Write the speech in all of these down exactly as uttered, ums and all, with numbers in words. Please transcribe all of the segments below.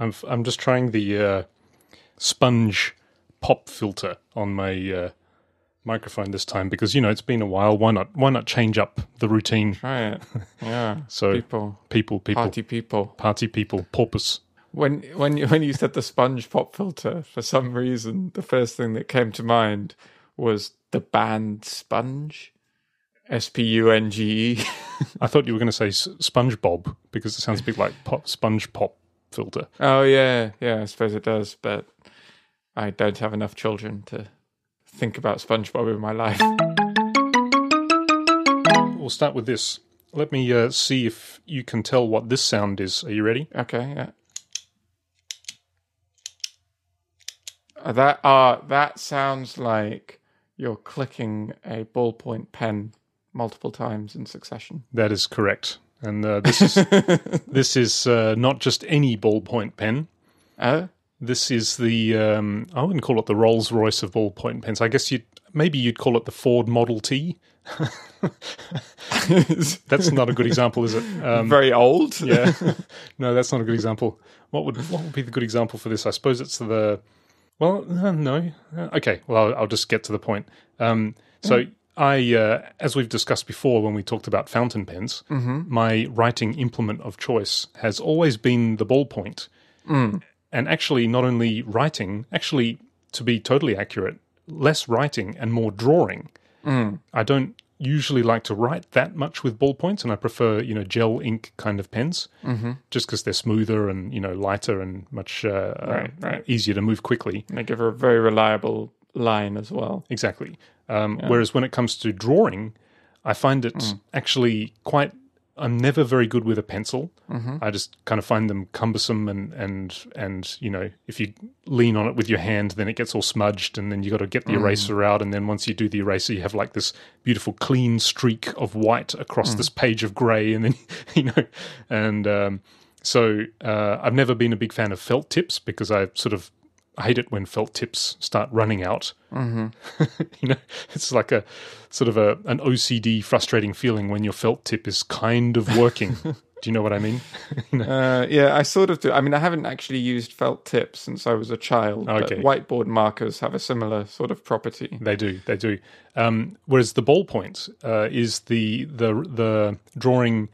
I'm I'm just trying the uh, sponge pop filter on my uh, microphone this time because, you know, it's been a while. Why not? Why not change up the routine? Try it. Yeah. So people, people, people, party people, party people, porpoise. When when you, when you said the sponge pop filter, for some reason, the first thing that came to mind was the band Sponge, S P U N G E. I thought you were going to say SpongeBob because it sounds a bit like pop, sponge pop filter. Oh, yeah. Yeah, I suppose it does, but I don't have enough children to think about SpongeBob in my life. We'll start with this. Let me uh, see if you can tell what this sound is. Are you ready? Okay, yeah. That uh, that sounds like you're clicking a ballpoint pen multiple times in succession. That is correct, and uh, this is this is uh, not just any ballpoint pen. Oh, this is the um, I wouldn't call it the Rolls Royce of ballpoint pens. I guess you maybe you'd call it the Ford Model T. That's not a good example, is it? Um, Very old. Yeah, no, that's not a good example. What would what would be the good example for this? I suppose it's the Well, no. Okay, well, I'll just get to the point. Um, so I, uh, as we've discussed before when we talked about fountain pens, mm-hmm. my writing implement of choice has always been the ballpoint. Mm. And actually not only writing, actually, to be totally accurate, less writing and more drawing. Mm. I don't usually like to write that much with ballpoints, and I prefer, you know, gel ink kind of pens, mm-hmm. just because they're smoother and, you know, lighter and much uh, right, uh, right. easier to move quickly. And they give a very reliable line as well. Exactly. Um, yeah. Whereas when it comes to drawing, I find it mm. actually quite, I'm never very good with a pencil. Mm-hmm. I just kind of find them cumbersome and, and, and, you know, if you lean on it with your hand, then it gets all smudged and then you got to get the mm. eraser out. And then once you do the eraser, you have like this beautiful clean streak of white across mm. this page of grey. And then, you know, and um, so uh, I've never been a big fan of felt tips because I sort of hate it when felt tips start running out. Mm-hmm. You know, it's like a sort of a an O C D frustrating feeling when your felt tip is kind of working. Do you know what I mean? You know? uh, yeah, I sort of do. I mean, I haven't actually used felt tips since I was a child. Okay. But whiteboard markers have a similar sort of property. They do, they do. Um, whereas the ballpoint uh, is the the the drawing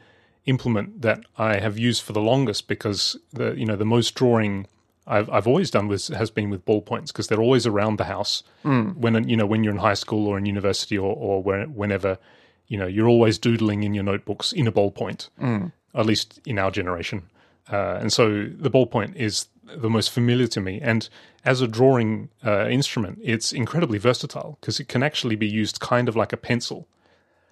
implement that I have used for the longest because the you know the most drawing I've I've always done with has been with ballpoints because they're always around the house. Mm. When you know when you're in high school or in university or or where, whenever, you know you're always doodling in your notebooks in a ballpoint. Mm. At least in our generation, uh, and so the ballpoint is the most familiar to me. And as a drawing uh, instrument, it's incredibly versatile because it can actually be used kind of like a pencil.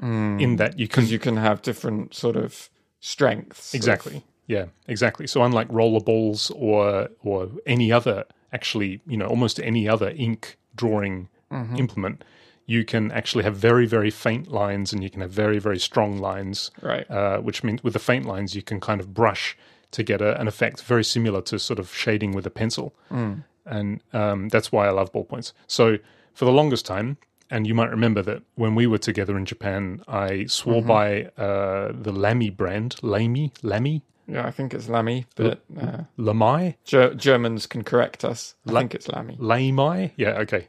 Mm. In that you can you can have different sort of strengths. Exactly. Of- Yeah, exactly. So unlike rollerballs or or any other, actually, you know, almost any other ink drawing mm-hmm. implement, you can actually have very, very faint lines and you can have very, very strong lines, right? Uh, which means with the faint lines, you can kind of brush to get a, an effect very similar to sort of shading with a pencil. Mm. And um, that's why I love ballpoints. So for the longest time, and you might remember that when we were together in Japan, I swore mm-hmm. by uh, the Lamy brand, Lamy, Lamy. Yeah, I think it's Lamy, but uh, Lamy. Ger- Germans can correct us. I La- think it's Lamy. Lamy. Yeah. Okay.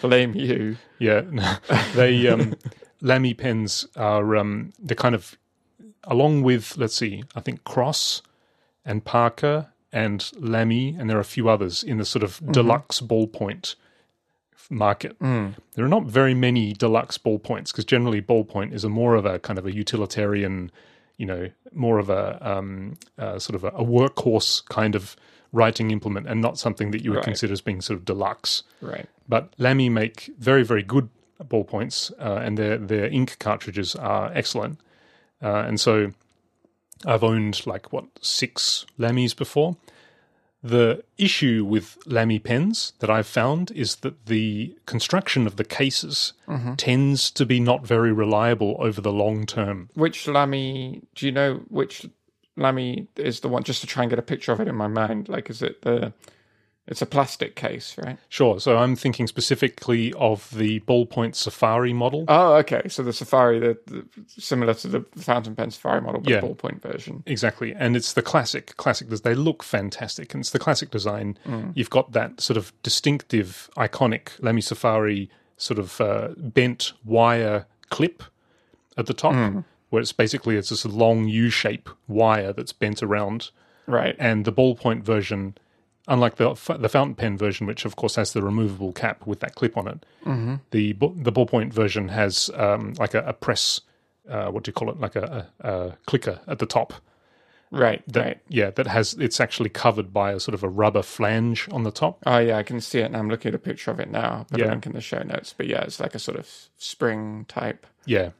Blame you. Yeah. No. They um, Lamy pens are um, they're kind of along with let's see, I think Cross and Parker and Lamy, and there are a few others in the sort of mm-hmm. deluxe ballpoint market. Mm. There are not very many deluxe ballpoints because generally ballpoint is a more of a kind of a utilitarian. You know, more of a um, uh, sort of a, a workhorse kind of writing implement and not something that you would right. consider as being sort of deluxe. Right. But Lamy make very, very good ballpoints uh, and their, their ink cartridges are excellent. Uh, and so I've owned like, what, six Lamys before. The issue with Lamy pens that I've found is that the construction of the cases mm-hmm. tends to be not very reliable over the long term. Which Lamy, do you know which Lamy is the one, just to try and get a picture of it in my mind, like is it the, It's a plastic case, right? Sure. So I'm thinking specifically of the ballpoint Safari model. Oh, okay. So the Safari, the, the, similar to the fountain pen Safari model, but yeah, ballpoint version. Exactly. And it's the classic. Classic. They look fantastic. And it's the classic design. Mm. You've got that sort of distinctive, iconic Lamy Safari sort of uh, bent wire clip at the top, mm. where it's basically it's this long U-shape wire that's bent around. Right. And the ballpoint version... Unlike the the fountain pen version, which of course has the removable cap with that clip on it, mm-hmm. the the ballpoint version has um, like a, a press, uh, what do you call it? Like a, a, a clicker at the top, right? That, right. Yeah, that has it's actually covered by a sort of a rubber flange on the top. Oh yeah, I can see it, and I'm looking at a picture of it now. Put yeah. a link in the show notes, but yeah, it's like a sort of spring type. Yeah.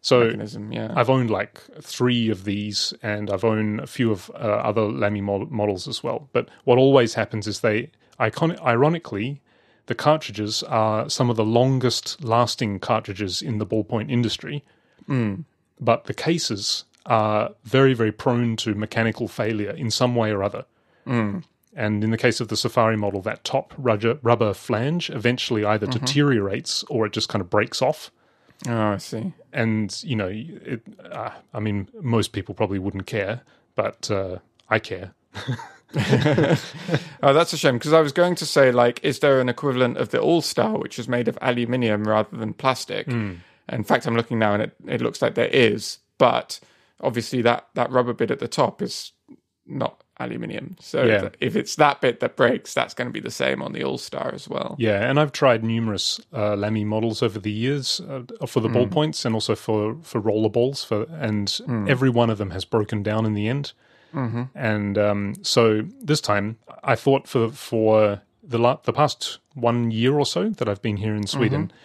So mechanism, yeah. I've owned like three of these, and I've owned a few of uh, other Lamy mod- models as well. But what always happens is they, icon- ironically, the cartridges are some of the longest lasting cartridges in the ballpoint industry. Mm. But the cases are very, very prone to mechanical failure in some way or other. Mm. And in the case of the Safari model, that top rubber, rubber flange eventually either mm-hmm. deteriorates or it just kind of breaks off. Oh, I see. And, you know, it, uh, I mean, most people probably wouldn't care, but uh, I care. Oh, that's a shame, because I was going to say, like, is there an equivalent of the All-Star, which is made of aluminium rather than plastic? Mm. In fact, I'm looking now, and it, it looks like there is, but obviously that, that rubber bit at the top is not aluminium. So yeah. th- if it's that bit that breaks, that's going to be the same on the All-Star as well. Yeah, and I've tried numerous uh, Lamy models over the years uh, for the mm. ballpoints and also for, for rollerballs, for, and mm. every one of them has broken down in the end. Mm-hmm. And um, so this time I thought for for the la- the past one year or so that I've been here in Sweden, mm-hmm.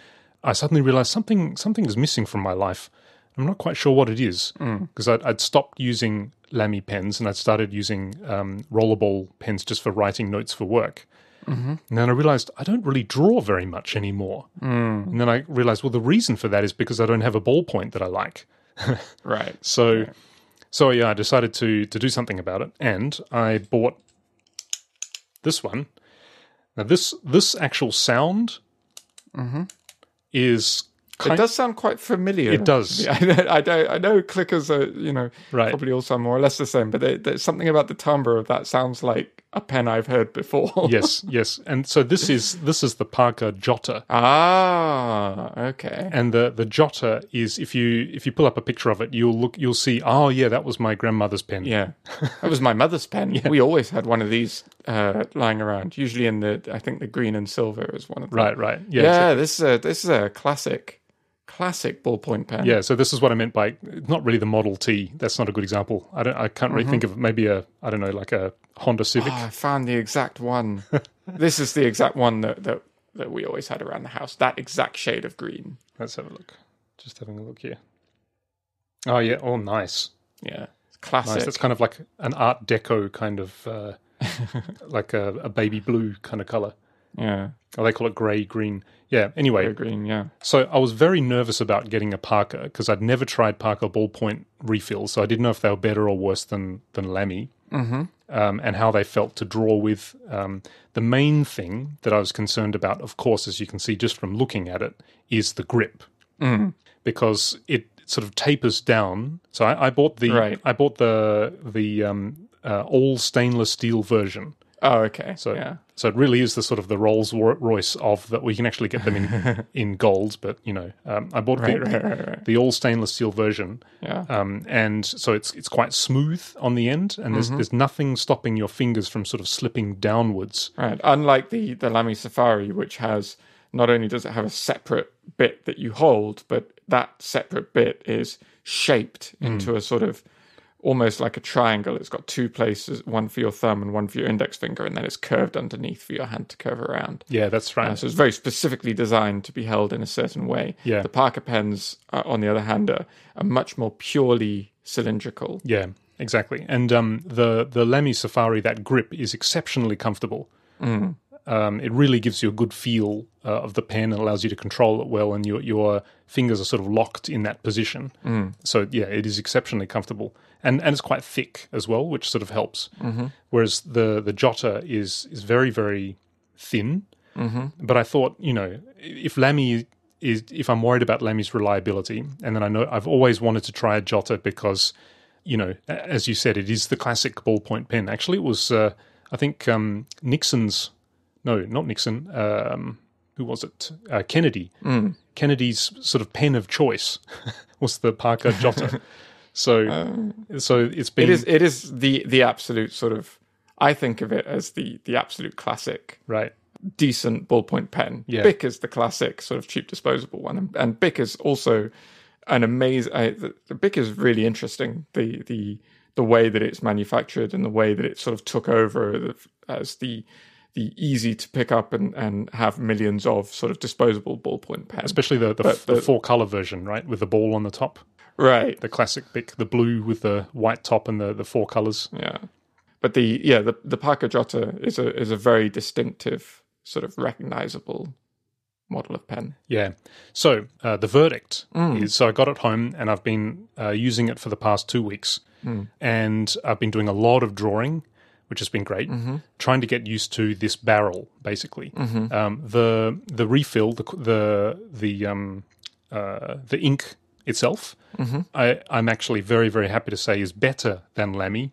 I suddenly realized something something is missing from my life. I'm not quite sure what it is, because mm. I'd, I'd stopped using Lamy pens and I'd started using um, rollerball pens just for writing notes for work. Mm-hmm. And then I realized I don't really draw very much anymore. Mm. And then I realized, well, the reason for that is because I don't have a ballpoint that I like. Right. So, right. so yeah, I decided to to do something about it, and I bought this one. Now, this this actual sound mm-hmm. is. It does sound quite familiar. It does. I know, I know, I know clickers are, you know, right. probably all sound more or less the same, but they, there's something about the timbre of that sounds like a pen I've heard before. Yes, yes. And so this is this is the Parker Jotter. Ah, okay. And the, the Jotter is, if you if you pull up a picture of it, you'll look, you'll see, oh yeah, that was my grandmother's pen. Yeah, that was my mother's pen. Yeah. We always had one of these uh, lying around, usually in the, I think the green and silver is one of them. Right, right. Yeah, yeah, exactly. this, is a, this is a classic. Classic ballpoint pen. Yeah, so this is what I meant by not really the Model T. That's not a good example. I don't. I can't really mm-hmm. think of it. Maybe a, I don't know, like a Honda Civic. Oh, I found the exact one. This is the exact one that, that that we always had around the house. That exact shade of green. Let's have a look. Just having a look here. Oh, yeah. Oh, nice. Yeah. Classic. Nice. That's kind of like an Art Deco kind of, uh, like a, a baby blue kind of color. Yeah. Oh, they call it grey green. Yeah. Anyway, grey green. Yeah. So I was very nervous about getting a Parker because I'd never tried Parker ballpoint refills, so I didn't know if they were better or worse than than Lamy, mm-hmm. um, and how they felt to draw with. Um, the main thing that I was concerned about, of course, as you can see just from looking at it, is the grip, mm. because it sort of tapers down. So I, I bought the right. I bought the the um, uh, all stainless steel version. Oh, okay. So, yeah. so it really is the sort of the Rolls Royce of that. We can actually get them in, in gold, but you know, um, I bought right, the, right, right, right. the all stainless steel version, yeah. um, and so it's it's quite smooth on the end, and there's mm-hmm. there's nothing stopping your fingers from sort of slipping downwards. Right, unlike the the Lamy Safari, which has not only does it have a separate bit that you hold, but that separate bit is shaped mm. into a sort of. Almost like a triangle. It's got two places, one for your thumb and one for your index finger, and then it's curved underneath for your hand to curve around. Yeah, that's right. Uh, so it's very specifically designed to be held in a certain way. Yeah. The Parker pens, uh, on the other hand, are, are much more purely cylindrical. Yeah, exactly. And um, the, the Lamy Safari, that grip is exceptionally comfortable. Mm. um, it really gives you a good feel uh, of the pen and allows you to control it well, and your, your fingers are sort of locked in that position. Mm. So, yeah, it is exceptionally comfortable. And and it's quite thick as well, which sort of helps. Mm-hmm. Whereas the, the Jotter is, is very, very thin. Mm-hmm. But I thought, you know, if Lamy is, if I'm worried about Lamy's reliability, and then I know I've always wanted to try a Jotter because, you know, as you said, it is the classic ballpoint pen. Actually, it was, uh, I think, um, Nixon's, no, not Nixon, um, who was it? Uh, Kennedy. Mm. Kennedy's sort of pen of choice was the Parker Jotter. So, um, so it's been. It is, it is the, the absolute sort of, I think of it as the, the absolute classic. Right. Decent ballpoint pen. Yeah. B I C is the classic sort of cheap disposable one, and, and B I C is also an amazing. I, the, the B I C is really interesting. The the the way that it's manufactured and the way that it sort of took over as the the easy to pick up and, and have millions of sort of disposable ballpoint pen, especially the the, but, the, the four color version, right, with the ball on the top, right? The classic B I C, the blue with the white top and the, the four colors. Yeah, but the yeah the the Parker Jotter is a is a very distinctive, sort of recognizable model of pen. Yeah. So uh, the verdict mm. is, so I got it home and I've been uh, using it for the past two weeks mm. and I've been doing a lot of drawing, which has been great, mm-hmm. trying to get used to this barrel, basically. Mm-hmm. Um, the the refill, the the the, um, uh, the ink itself, mm-hmm. I, I'm actually very, very happy to say is better than Lamy.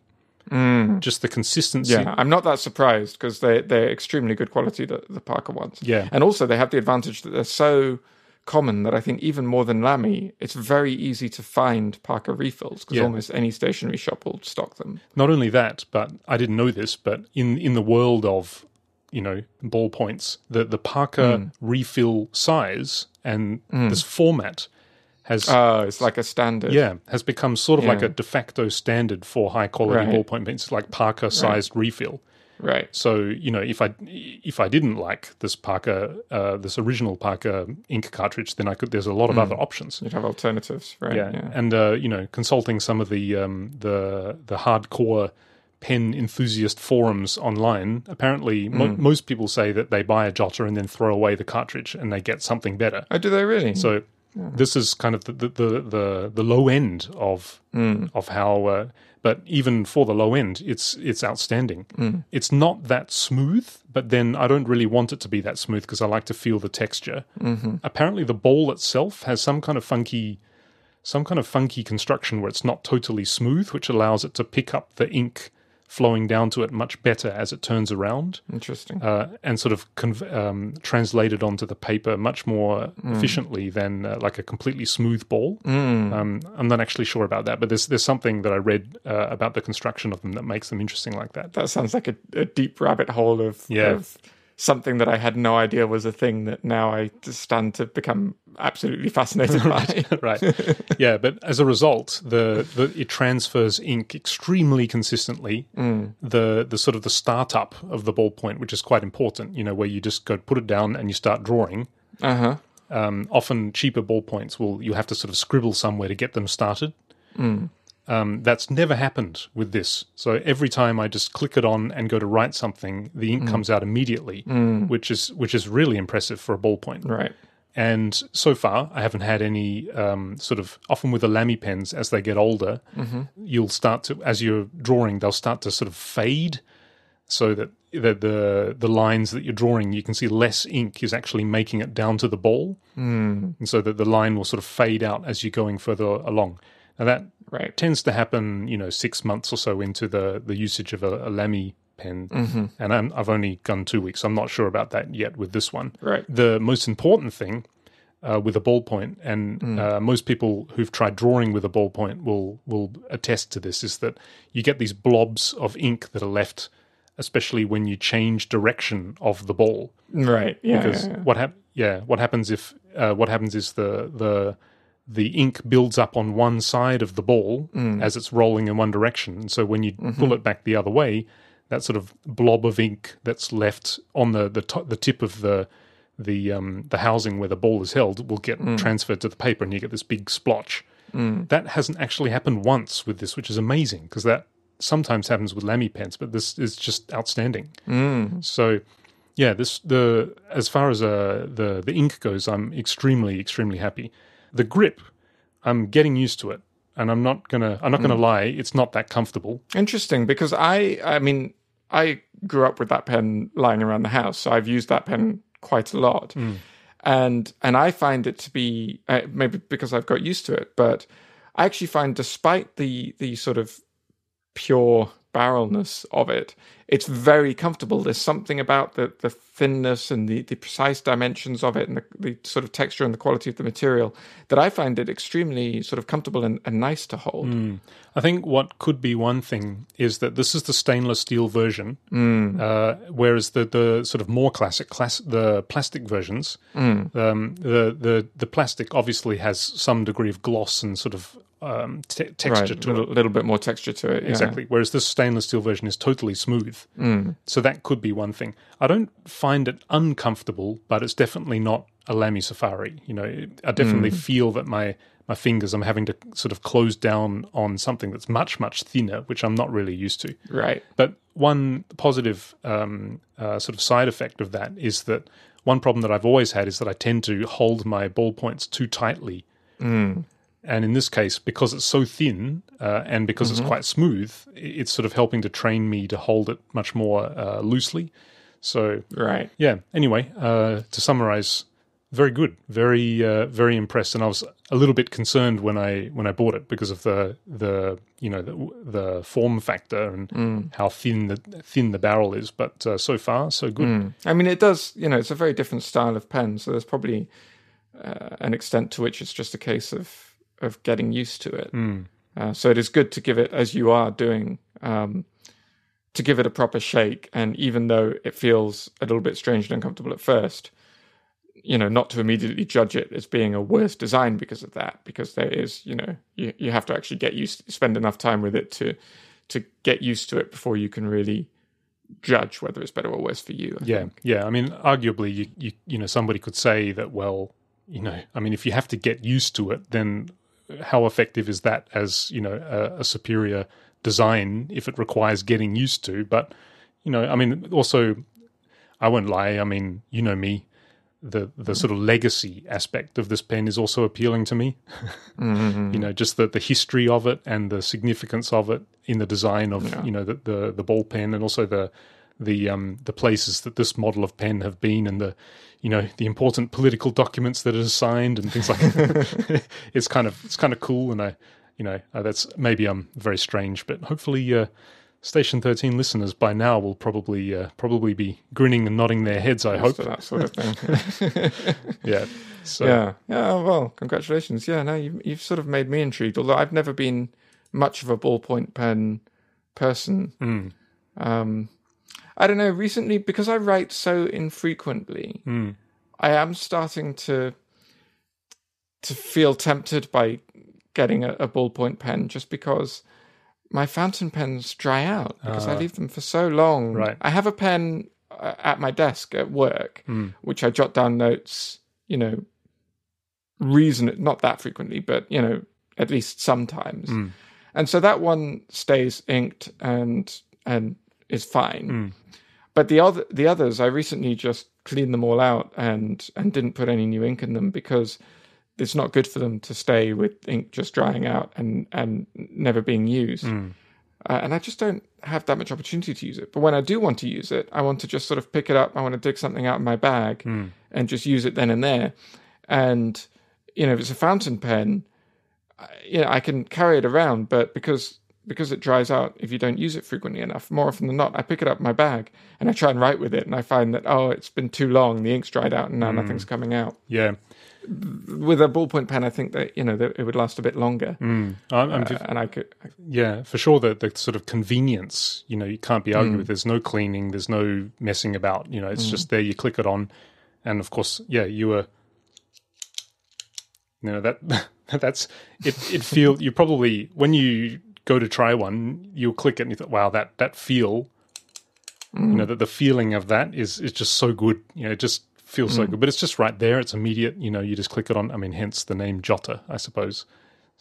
Mm. Just the consistency. Yeah, I'm not that surprised because they they're extremely good quality, the, the Parker ones. Yeah, and also they have the advantage that they're so common that I think even more than Lamy, it's very easy to find Parker refills because yeah. almost any stationery shop will stock them. Not only that, but I didn't know this, but in in the world of, you know, ballpoints, the the Parker mm. refill size and mm. this format. Has, oh, it's like a standard. Yeah, has become sort of yeah. like a de facto standard for high-quality right. ballpoint pens, like Parker-sized right. refill. Right. So, you know, if I if I didn't like this Parker, uh, this original Parker ink cartridge, then I could. There's a lot of mm. other options. You'd have alternatives, right? Yeah, yeah. and uh, you know, consulting some of the um, the the hardcore pen enthusiast forums online, apparently mm. mo- most people say that they buy a Jotter and then throw away the cartridge and they get something better. Oh, do they really? So. Yeah. This is kind of the the, the, the low end of mm. of how, uh, but even for the low end, it's it's outstanding. Mm. It's not that smooth, but then I don't really want it to be that smooth because I like to feel the texture. Mm-hmm. Apparently, the ball itself has some kind of funky, some kind of funky construction where it's not totally smooth, which allows it to pick up the ink flowing down to it much better as it turns around. Interesting. Uh, and sort of conv- um, translated onto the paper much more mm. efficiently than uh, like a completely smooth ball. Mm. Um, I'm not actually sure about that, but there's there's something that I read uh, about the construction of them that makes them interesting like that. That sounds like a, a deep rabbit hole of, yeah. of something that I had no idea was a thing that now I stand to become absolutely fascinated by. Right. Yeah, but as a result, the, the it transfers ink extremely consistently. Mm. The the sort of the startup of the ballpoint, which is quite important, you know, where you just go put it down and you start drawing. Uh-huh. Um, often cheaper ballpoints will you have to sort of scribble somewhere to get them started. Mm. Um, that's never happened with this. So every time I just click it on and go to write something, the ink mm. comes out immediately, mm. which is which is really impressive for a ballpoint. Right. And so far, I haven't had any um, sort of. Often with the Lamy pens, as they get older, mm-hmm. you'll start to, as you're drawing, they'll start to sort of fade, so that the the, the lines that you're drawing, you can see less ink is actually making it down to the ball, mm. and so that the line will sort of fade out as you're going further along. And that right. tends to happen, you know, six months or so into the, the usage of a, a Lamy pen. Mm-hmm. And I'm, I've only gone two weeks. I'm not sure about that yet with this one. Right. The most important thing uh, with a ballpoint, and mm. uh, most people who've tried drawing with a ballpoint will, will attest to this, is that you get these blobs of ink that are left, especially when you change direction of the ball. Right. Yeah. Because yeah, yeah. what hap- yeah, what happens if uh, what happens is the the the ink builds up on one side of the ball mm. as it's rolling in one direction. And so when you mm-hmm. pull it back the other way, that sort of blob of ink that's left on the the, top, the tip of the the um, the housing where the ball is held will get mm. transferred to the paper, and you get this big splotch. Mm. That hasn't actually happened once with this, which is amazing because that sometimes happens with Lamy pens, but this is just outstanding. Mm. So yeah, this the as far as uh, the the ink goes, I'm extremely extremely happy. The grip, I'm getting used to it, and I'm not gonna I'm not gonna mm. lie, it's not that comfortable. Interesting, because I I mean I grew up with that pen lying around the house, so I've used that pen quite a lot, mm. and and I find it to be uh, maybe because I've got used to it, but I actually find, despite the the sort of pure barrelness of it, it's very comfortable. There's something about the, the thinness and the, the precise dimensions of it and the, the sort of texture and the quality of the material that I find it extremely sort of comfortable and, and nice to hold. Mm. I think what could be one thing is that this is the stainless steel version, mm. uh, whereas the, the sort of more classic, class, the plastic versions, mm. um, the, the, the plastic obviously has some degree of gloss and sort of Um, te- texture right, to little, it. A little bit more texture to it. Yeah. Exactly. Whereas this stainless steel version is totally smooth. Mm. So that could be one thing. I don't find it uncomfortable, but it's definitely not a Lamy Safari. You know, it, I definitely mm. feel that my, my fingers, I'm having to sort of close down on something that's much, much thinner, which I'm not really used to. Right. But one positive um, uh, sort of side effect of that is that one problem that I've always had is that I tend to hold my ballpoints too tightly. Mm. And in this case, because it's so thin uh, and because mm-hmm. it's quite smooth, it's sort of helping to train me to hold it much more uh, loosely. So, right. yeah. Anyway, uh, to summarize, very good, very, uh, very impressed. And I was a little bit concerned when I when I bought it because of the the you know the, the form factor and mm. how thin the thin the barrel is. But uh, so far, so good. Mm. I mean, it does. You know, it's a very different style of pen. So there's probably uh, an extent to which it's just a case of. of getting used to it. Mm. Uh, so it is good to give it, as you are doing, um, to give it a proper shake. And even though it feels a little bit strange and uncomfortable at first, you know, not to immediately judge it as being a worse design because of that, because there is, you know, you, you have to actually get used to, spend enough time with it to to get used to it before you can really judge whether it's better or worse for you. I yeah, think. yeah. I mean, arguably, you, you you know, somebody could say that, well, you know, I mean, if you have to get used to it, then how effective is that as, you know, a, a superior design if it requires getting used to? But, you know, I mean, also, I won't lie, I mean, you know me, the the sort of legacy aspect of this pen is also appealing to me. Mm-hmm. You know, just the, the history of it and the significance of it in the design of, yeah. you know, the, the, the ball pen and also the the um the places that this model of pen have been and the you know the important political documents that it has signed and things like that. it's kind of it's kind of cool and I you know uh, that's maybe I'm um, very strange, but hopefully uh, Station thirteen listeners by now will probably uh, probably be grinning and nodding their heads. I Just hope that sort of thing. yeah. So yeah yeah well, congratulations. Yeah, no, you've you've sort of made me intrigued. Although I've never been much of a ballpoint pen person. Mm. Um. I don't know, recently, because I write so infrequently, mm. I am starting to to feel tempted by getting a, a ballpoint pen just because my fountain pens dry out because uh, I leave them for so long. Right. I have a pen uh, at my desk at work, mm. which I jot down notes, you know, reason not that frequently, but, you know, at least sometimes. Mm. And so that one stays inked and and... is fine. Mm. But the other the others, I recently just cleaned them all out and and didn't put any new ink in them because it's not good for them to stay with ink just drying out and and never being used. Mm. Uh, and I just don't have that much opportunity to use it. But when I do want to use it, I want to just sort of pick it up. I want to dig something out of my bag mm. and just use it then and there. And, you know, if it's a fountain pen, you know, I can carry it around, but because because it dries out if you don't use it frequently enough. More often than not, I pick it up in my bag and I try and write with it, and I find that, oh, it's been too long, the ink's dried out, and now mm. nothing's coming out. Yeah. With a ballpoint pen, I think that, you know, that it would last a bit longer. Mm. I'm, I'm uh, def- and I could... I, yeah, for sure, the, the sort of convenience, you know, you can't be arguing mm. with. There's no cleaning, there's no messing about, you know, it's mm. just there, you click it on, and of course, yeah, you were... You know, that that's... It, it feels... You probably... When you... go to try one, you'll click it and you think, wow, that that feel, mm. you know, that the feeling of that is is just so good. You know, it just feels mm. so good. But it's just right there. It's immediate. You know, you just click it on. I mean, hence the name Jotter, I suppose.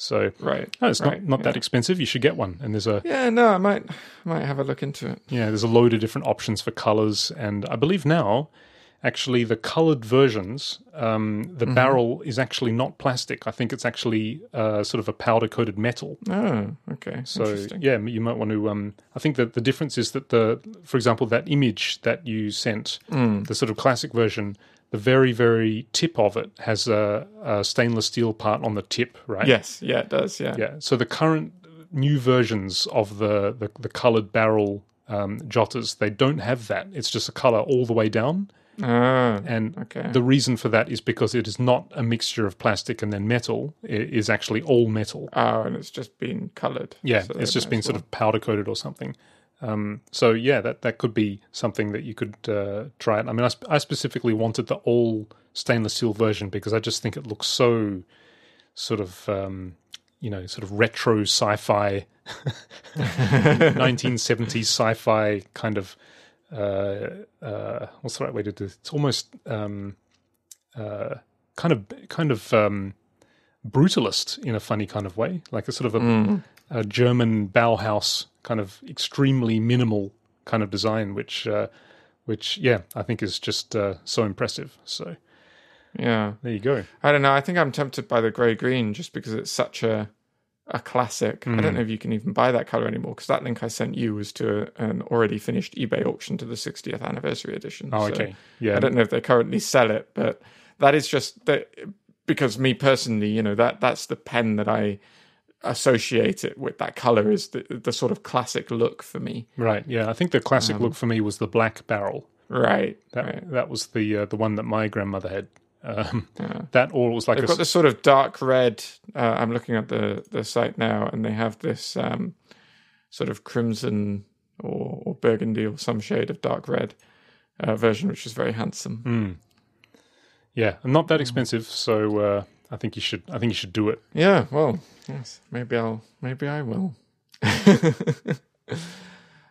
So right, no, it's right, not, not yeah. that expensive. You should get one. And there's a yeah, no, I might might have a look into it. Yeah, there's a load of different options for colors, and I believe now, actually, the colored versions, um, the mm-hmm. barrel is actually not plastic. I think it's actually uh, sort of a powder coated metal. Oh, okay. So yeah, you might want to. Um, I think that the difference is that the, for example, that image that you sent, mm. the sort of classic version. The very, very tip of it has a, a stainless steel part on the tip, right? Yes, yeah, it does, yeah. Yeah. So the current new versions of the, the, the coloured barrel um, jotters, they don't have that. It's just a colour all the way down. Ah, and okay. the reason for that is because it is not a mixture of plastic and then metal. It is actually all metal. Oh, and it's just been coloured. Yeah, so it's just been well. sort of powder-coated or something. Um, so yeah, that, that could be something that you could uh, try it. I mean, I, sp- I specifically wanted the all stainless steel version because I just think it looks so sort of, um, you know, sort of retro sci-fi, nineteen seventies sci-fi kind of, uh, uh, what's the right way to do it? It's almost um, uh, kind of kind of um, brutalist in a funny kind of way, like a sort of a, mm. a German Bauhaus kind of extremely minimal kind of design, which, uh, which yeah, I think is just uh, so impressive. So, yeah, there you go. I don't know. I think I'm tempted by the grey green just because it's such a a classic. Mm. I don't know if you can even buy that color anymore because that link I sent you was to a, an already finished eBay auction to the sixtieth anniversary edition. Oh, so okay. Yeah, I don't know if they currently sell it, but that is just the, because me personally, you know, that that's the pen that I associate it with. That color is the, the sort of classic look for me. Right. Yeah, I think the classic um, look for me was the black barrel. Right. That right. that was the uh, the one that my grandmother had. Um, yeah. That all was like they've a, got this sort of dark red. Uh, I'm looking at the the site now, and they have this um, sort of crimson or, or burgundy or some shade of dark red uh, version, which is very handsome. Mm. Yeah, and not that expensive, so. Uh, I think you should. I think you should do it. Yeah. Well. Yes. Maybe I'll. Maybe I will.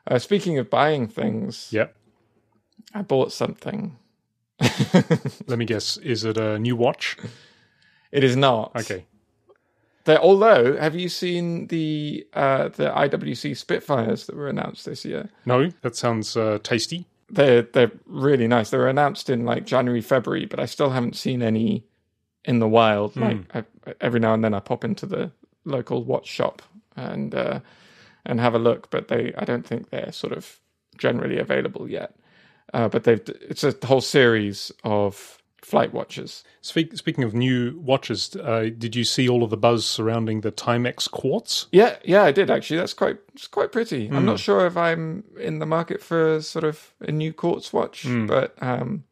uh, speaking of buying things. Yep. I bought something. Let me guess. Is it a new watch? It is not. Okay. There, although, have you seen the uh, the I W C Spitfires that were announced this year? No. That sounds uh, tasty. They're they're really nice. They were announced in like January, February, but I still haven't seen any. In the wild, like mm. I, every now and then I pop into the local watch shop and uh, and have a look, but they I don't think they're sort of generally available yet. Uh, but they've it's a whole series of flight watches. Speak, speaking of new watches, uh, did you see all of the buzz surrounding the Timex Quartz? Yeah, yeah, I did actually. That's quite it's quite pretty. Mm. I'm not sure if I'm in the market for a, sort of a new Quartz watch, mm. but. Um,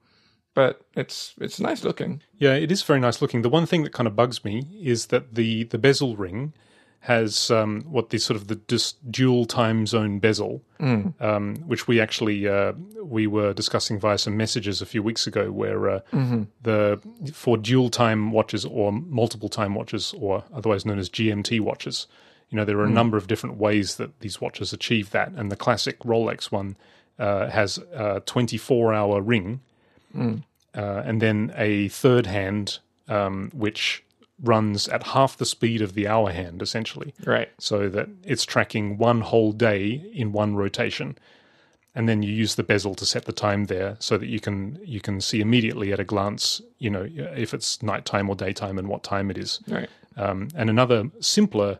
But it's it's nice looking. Yeah, it is very nice looking. The one thing that kind of bugs me is that the, the bezel ring has um, what the sort of the dis- dual time zone bezel, mm. um, which we actually uh, we were discussing via some messages a few weeks ago, where uh, mm-hmm. the for dual time watches or multiple time watches, or otherwise known as G M T watches, you know, there are a mm. number of different ways that these watches achieve that, and the classic Rolex one uh, has a twenty-four hour ring. Mm. Uh, and then a third hand, um, which runs at half the speed of the hour hand, essentially. Right. So that it's tracking one whole day in one rotation. And then you use the bezel to set the time there so that you can you can see immediately at a glance, you know, if it's nighttime or daytime and what time it is. Right. Um, and another simpler,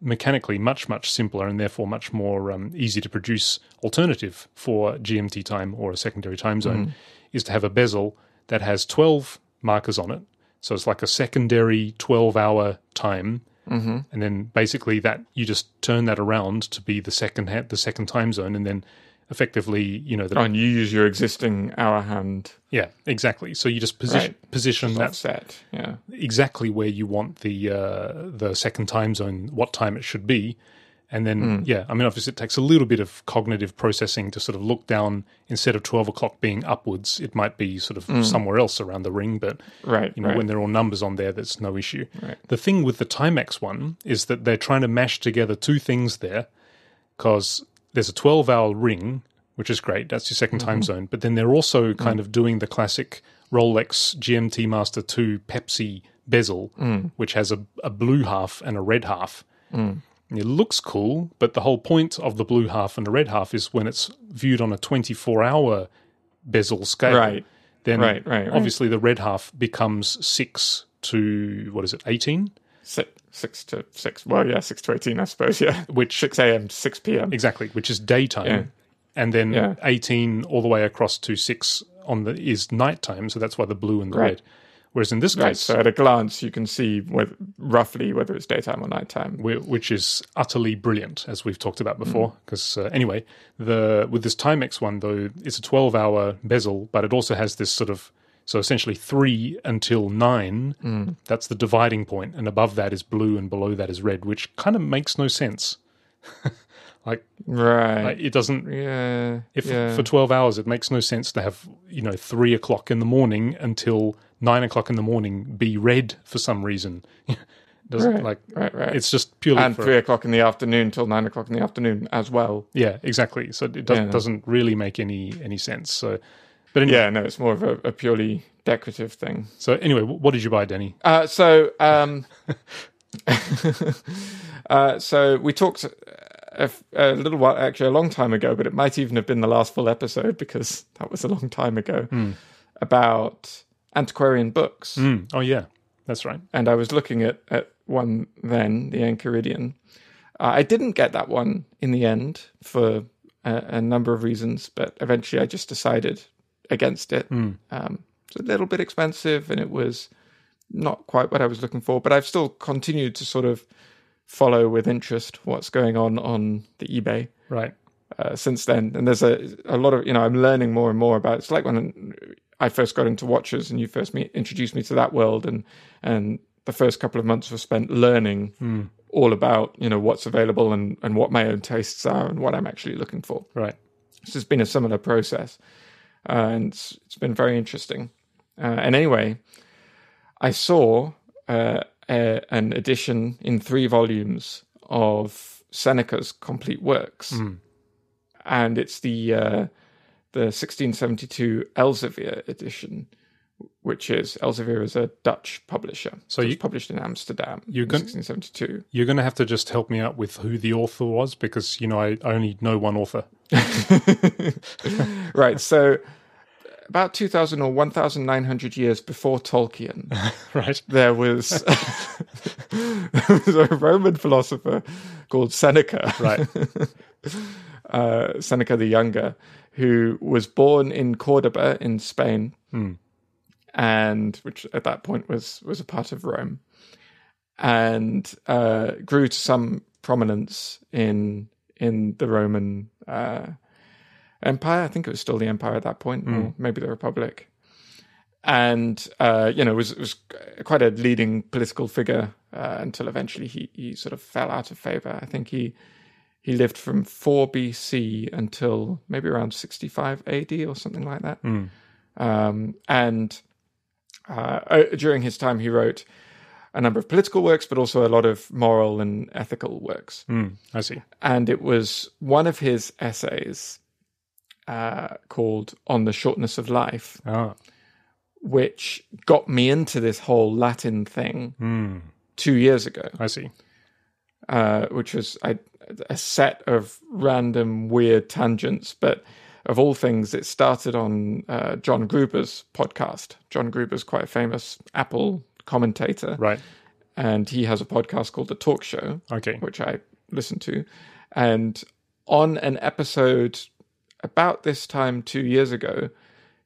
mechanically much, much simpler and therefore much more um, easy to produce alternative for G M T time or a secondary time zone mm. is to have a bezel that has twelve markers on it. So it's like a secondary twelve-hour time. Mm-hmm. And then basically that you just turn that around to be the second ha- the second time zone and then effectively, you know... The- oh, and you use your existing hour hand. Yeah, exactly. So you just posi- right. position just that... Offset, yeah. Exactly where you want the uh, the second time zone, what time it should be. And then, mm. yeah, I mean, obviously it takes a little bit of cognitive processing to sort of look down. Instead of twelve o'clock being upwards, it might be sort of mm. somewhere else around the ring. But, right, you know, right. when there are all numbers on there, that's no issue. Right. The thing with the Timex one is that they're trying to mash together two things there because there's a twelve-hour ring, which is great. That's your second mm-hmm. time zone. But then they're also kind mm. of doing the classic Rolex G M T Master two Pepsi bezel, mm. which has a, a blue half and a red half. Mm. It looks cool, but the whole point of the blue half and the red half is when it's viewed on a twenty-four hour bezel scale, right. then right, right, obviously right. the red half becomes six to, what is it, eighteen? Six, six to six. Well, yeah, six to eighteen, I suppose, yeah. Which six a.m. to six p.m. Exactly, which is daytime. Yeah. And then yeah. eighteen all the way across to six on the is nighttime, so that's why the blue and the right. red. Whereas in this case... Right, so at a glance, you can see whether, roughly whether it's daytime or nighttime. Which is utterly brilliant, as we've talked about before. Because mm. uh, anyway, the with this Timex one, though, it's a twelve-hour bezel, but it also has this sort of... So essentially three until nine, mm. that's the dividing point. And above that is blue and below that is red, which kind of makes no sense. Like, right. Like it doesn't, yeah, if yeah. for twelve hours, it makes no sense to have, you know, three o'clock in the morning until nine o'clock in the morning be red for some reason. doesn't right, like, right, right. It's just purely. And for three o'clock in the afternoon till nine o'clock in the afternoon as well. Yeah, exactly. So it doesn't, yeah. doesn't really make any, any sense. So, but anyway, yeah, no, it's more of a, a purely decorative thing. So anyway, what did you buy, Danny? Uh, so, um, uh, so we talked. A, a little while, actually a long time ago, but it might even have been the last full episode because that was a long time ago, mm. about antiquarian books. Mm. Oh, yeah, that's right. And I was looking at, at one then, the Enchiridion. Uh, I didn't get that one in the end for a, a number of reasons, but eventually I just decided against it. Mm. Um, it's a little bit expensive and it was not quite what I was looking for, but I've still continued to sort of follow with interest what's going on on the eBay right uh, since then. And there's a a lot of, you know, I'm learning more and more about it. It's like when I first got into watches and you first me, introduced me to that world, and and the first couple of months were spent learning mm. all about, you know, what's available and, and what my own tastes are and what I'm actually looking for. Right. So it's been a similar process uh, and it's, it's been very interesting. Uh, and anyway, I saw... Uh, Uh, an edition in three volumes of Seneca's complete works, mm. and it's the uh, the sixteen seventy-two Elzevir edition, which is Elsevier is a Dutch publisher. So it's published in Amsterdam. You're in gonna, sixteen seventy-two. You're going to have to just help me out with who the author was, because you know I, I only know one author. Right. So. About two thousand or nineteen hundred years before Tolkien, right. there, was, there was a Roman philosopher called Seneca, right. uh, Seneca the Younger, who was born in Cordoba in Spain, hmm. and which at that point was, was a part of Rome, and uh, grew to some prominence in in the Roman uh Empire, I think it was still the Empire at that point, mm. or maybe the Republic. And, uh, you know, was was quite a leading political figure uh, until eventually he, he sort of fell out of favor. I think he he lived from four B C until maybe around sixty-five A D or something like that. Mm. Um, and uh, during his time, he wrote a number of political works, but also a lot of moral and ethical works. Mm, I see. And it was one of his essays... Uh, called On the Shortness of Life, ah. which got me into this whole Latin thing mm. two years ago. I see. Uh, which was a, a set of random weird tangents, but of all things, it started on uh, John Gruber's podcast. John Gruber's quite a famous Apple commentator. Right. And he has a podcast called The Talk Show, okay. which I listen to. And on an episode... about this time two years ago,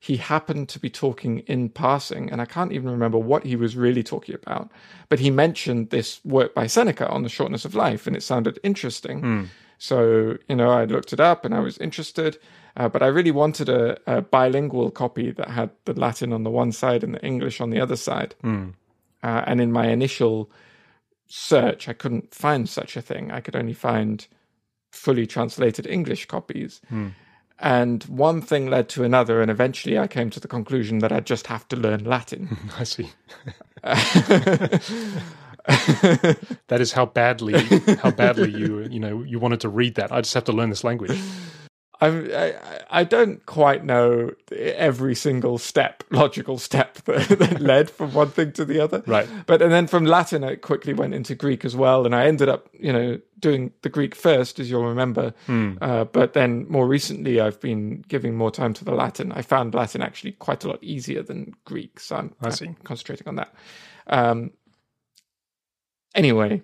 he happened to be talking in passing, and I can't even remember what he was really talking about, but he mentioned this work by Seneca On the Shortness of Life, and it sounded interesting. Mm. So, you know, I looked it up and I was interested, uh, but I really wanted a, a bilingual copy that had the Latin on the one side and the English on the other side. Mm. Uh, and in my initial search, I couldn't find such a thing. I could only find fully translated English copies. Mm. And one thing led to another, and eventually I came to the conclusion that I'd just have to learn Latin. I see. That is how badly, how badly you, you know, you wanted to read that. I just have to learn this language. I, I don't quite know every single step, logical step that, that led from one thing to the other. Right. But and then from Latin, I quickly went into Greek as well, and I ended up, you know, doing the Greek first, as you'll remember. Mm. Uh, but then more recently, I've been giving more time to the Latin. I found Latin actually quite a lot easier than Greek, so I'm, I see. I'm concentrating on that. Um, anyway,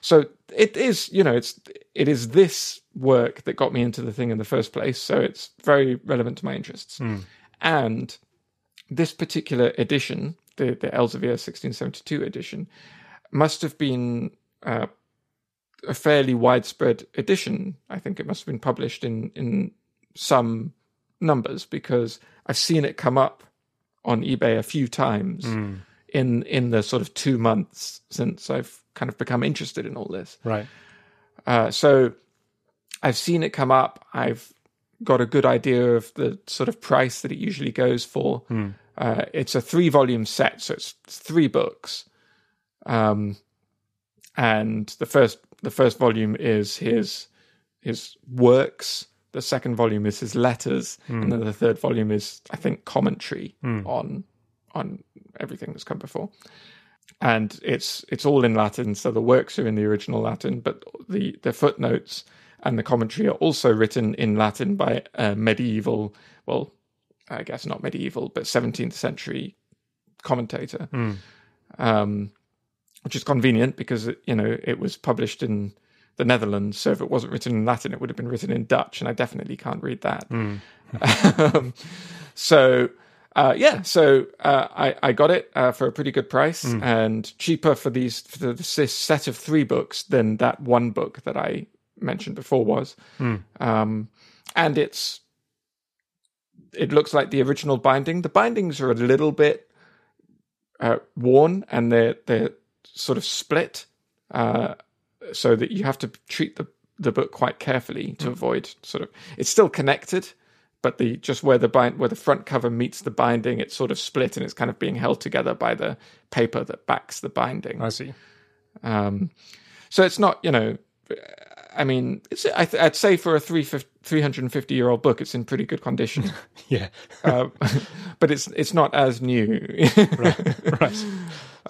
so it is, you know, it's it is this work that got me into the thing in the first place, so it's very relevant to my interests. Mm. And this particular edition, the, the Elsevier sixteen seventy-two edition, must have been uh, a fairly widespread edition. I think it must have been published in, in some numbers, because I've seen it come up on eBay a few times mm. in, in the sort of two months since I've kind of become interested in all this. Right. Uh, so... I've seen it come up. I've got a good idea of the sort of price that it usually goes for. Mm. Uh, it's a three-volume set, so it's three books. Um, and the first the first volume is his his works. The second volume is his letters, mm. and then the third volume is, I think, commentary mm. on on everything that's come before. And it's it's all in Latin, so the works are in the original Latin, but the the footnotes and the commentary are also written in Latin by a medieval, well, I guess not medieval, but seventeenth century commentator, mm. um, which is convenient because, it, you know, it was published in the Netherlands. So if it wasn't written in Latin, it would have been written in Dutch, and I definitely can't read that. Mm. um, so, uh, yeah, so uh, I, I got it uh, for a pretty good price mm. and cheaper for these for this set of three books than that one book that I mentioned before was mm. um and it's it looks like the original binding. The bindings are a little bit uh worn, and they're they're sort of split, uh so that you have to treat the the book quite carefully to mm. avoid sort of it's still connected, but the just where the bind where the front cover meets the binding, it's sort of split, and it's kind of being held together by the paper that backs the binding. I see. Um so it's not, you know, I mean, it's, I th- I'd say for a three hundred fifty-year-old book, it's in pretty good condition. Yeah. uh, but it's it's not as new. Right, right.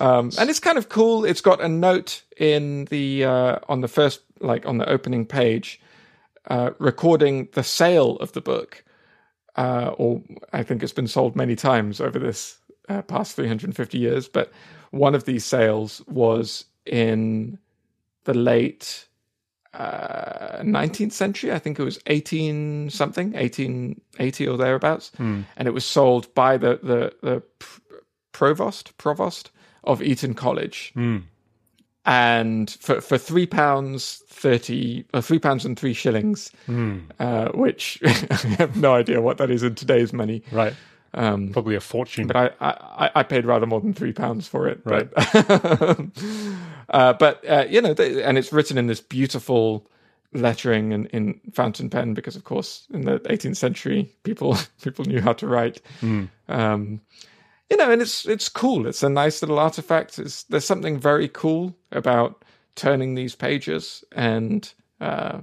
Um, and it's kind of cool. It's got a note in the uh, on the first, like on the opening page, uh, recording the sale of the book. Uh, or I think it's been sold many times over this uh, past three hundred fifty years. But one of these sales was in the late... Uh, nineteenth century. I think it was eighteen something, eighteen eighty or thereabouts, mm. and it was sold by the the, the provost provost of Eton College, mm. and for for three pounds thirty or three pounds and three shillings, mm. uh, which I have no idea what that is in today's money. Right, um, probably a fortune. But I, I I paid rather more than three pounds for it. Right. But, Uh, but, uh, you know, they, and it's written in this beautiful lettering and in fountain pen, because, of course, in the eighteenth century, people people knew how to write. Mm. Um, you know, and it's it's cool. It's a nice little artifact. It's, there's something very cool about turning these pages and uh,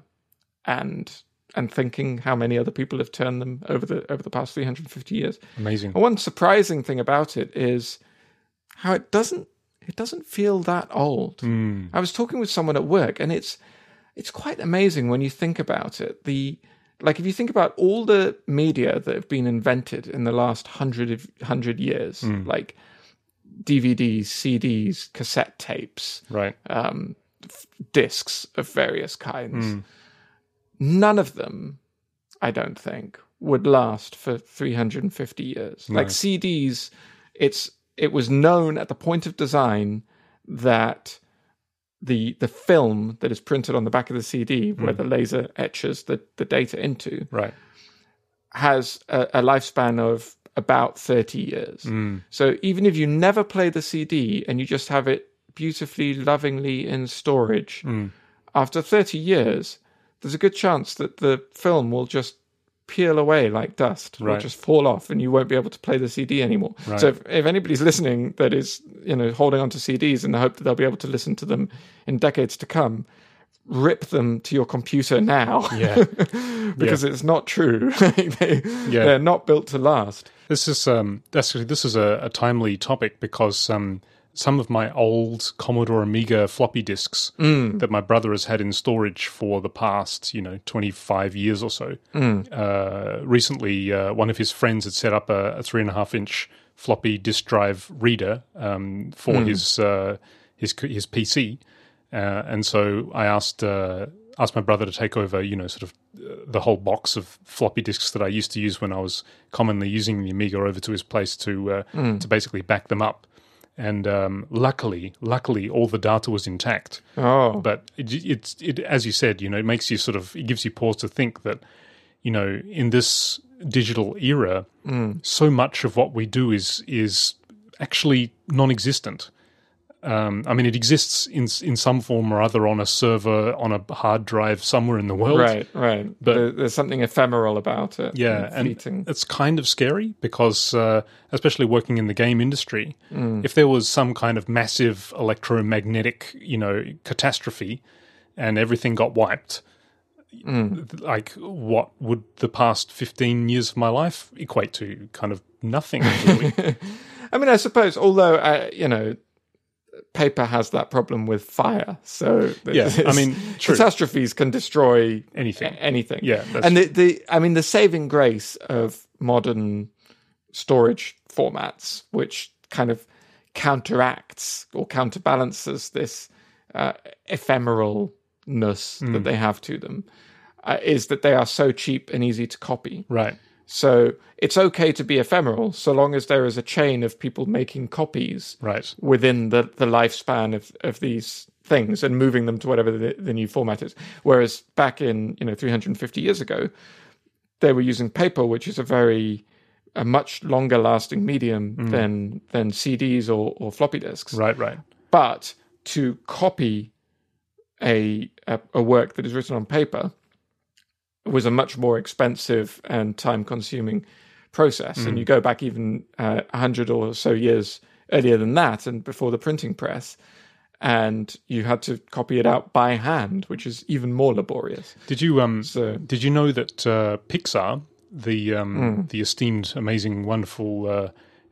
and and thinking how many other people have turned them over the over the past three hundred fifty years. Amazing. And one surprising thing about it is how it doesn't It doesn't feel that old. Mm. I was talking with someone at work, and it's it's quite amazing when you think about it. The like, if you think about all the media that have been invented in the last hundred of, hundred years, mm. like D V Ds, C Ds, cassette tapes, right, um, f- discs of various kinds. Mm. None of them, I don't think, would last for three hundred fifty years. No. Like C Ds, it's. It was known at the point of design that the the film that is printed on the back of the C D, where mm. the laser etches the, the data into, right, has a, a lifespan of about thirty years. Mm. So even if you never play the C D and you just have it beautifully, lovingly in storage, mm. after thirty years, there's a good chance that the film will just peel away like dust, right, or just fall off, and you won't be able to play the C D anymore. Right. So if, if anybody's listening that is, you know, holding on to C Ds in the hope that they'll be able to listen to them in decades to come, rip them to your computer now, yeah. because yeah. it's not true. they, yeah. They're not built to last. This is um, actually this is a, a timely topic because um, some of my old Commodore Amiga floppy disks mm. that my brother has had in storage for the past, you know, twenty-five years or so. Mm. Uh, recently, uh, one of his friends had set up a, a three and a half inch floppy disk drive reader um, for mm. his uh, his his P C. Uh, and so I asked uh, asked my brother to take over, you know, sort of uh, the whole box of floppy disks that I used to use when I was commonly using the Amiga over to his place to uh, mm. to basically back them up. And um, luckily, luckily, all the data was intact. Oh, but it, it's it as you said, you know, it makes you sort of it gives you pause to think that, you know, in this digital era, mm. so much of what we do is is actually non-existent. Um, I mean, it exists in in some form or other on a server, on a hard drive somewhere in the world. Right, right. But there, there's something ephemeral about it. Yeah, and fleeting. It's kind of scary because, uh, especially working in the game industry, mm. if there was some kind of massive electromagnetic, you know, catastrophe and everything got wiped, mm. like what would the past fifteen years of my life equate to? Kind of nothing, really. I mean, I suppose, although, I, you know, paper has that problem with fire, so yeah, I mean, true. Catastrophes can destroy anything. Anything, yeah. That's and the, the, I mean, the saving grace of modern storage formats, which kind of counteracts or counterbalances this uh, ephemeralness mm. that they have to them, uh, is that they are so cheap and easy to copy. Right. So it's okay to be ephemeral so long as there is a chain of people making copies right. within the, the lifespan of, of these things and moving them to whatever the, the new format is. Whereas back in, you know, three hundred fifty years ago, they were using paper, which is a very a much longer lasting medium mm. than than C Ds or, or floppy disks. Right, right. But to copy a, a a work that is written on paper was a much more expensive and time-consuming process. Mm. And you go back even uh, one hundred or so years earlier than that and before the printing press, and you had to copy it out by hand, which is even more laborious. Did you um? So, did you know that uh, Pixar, the, um, mm. the esteemed, amazing, wonderful uh,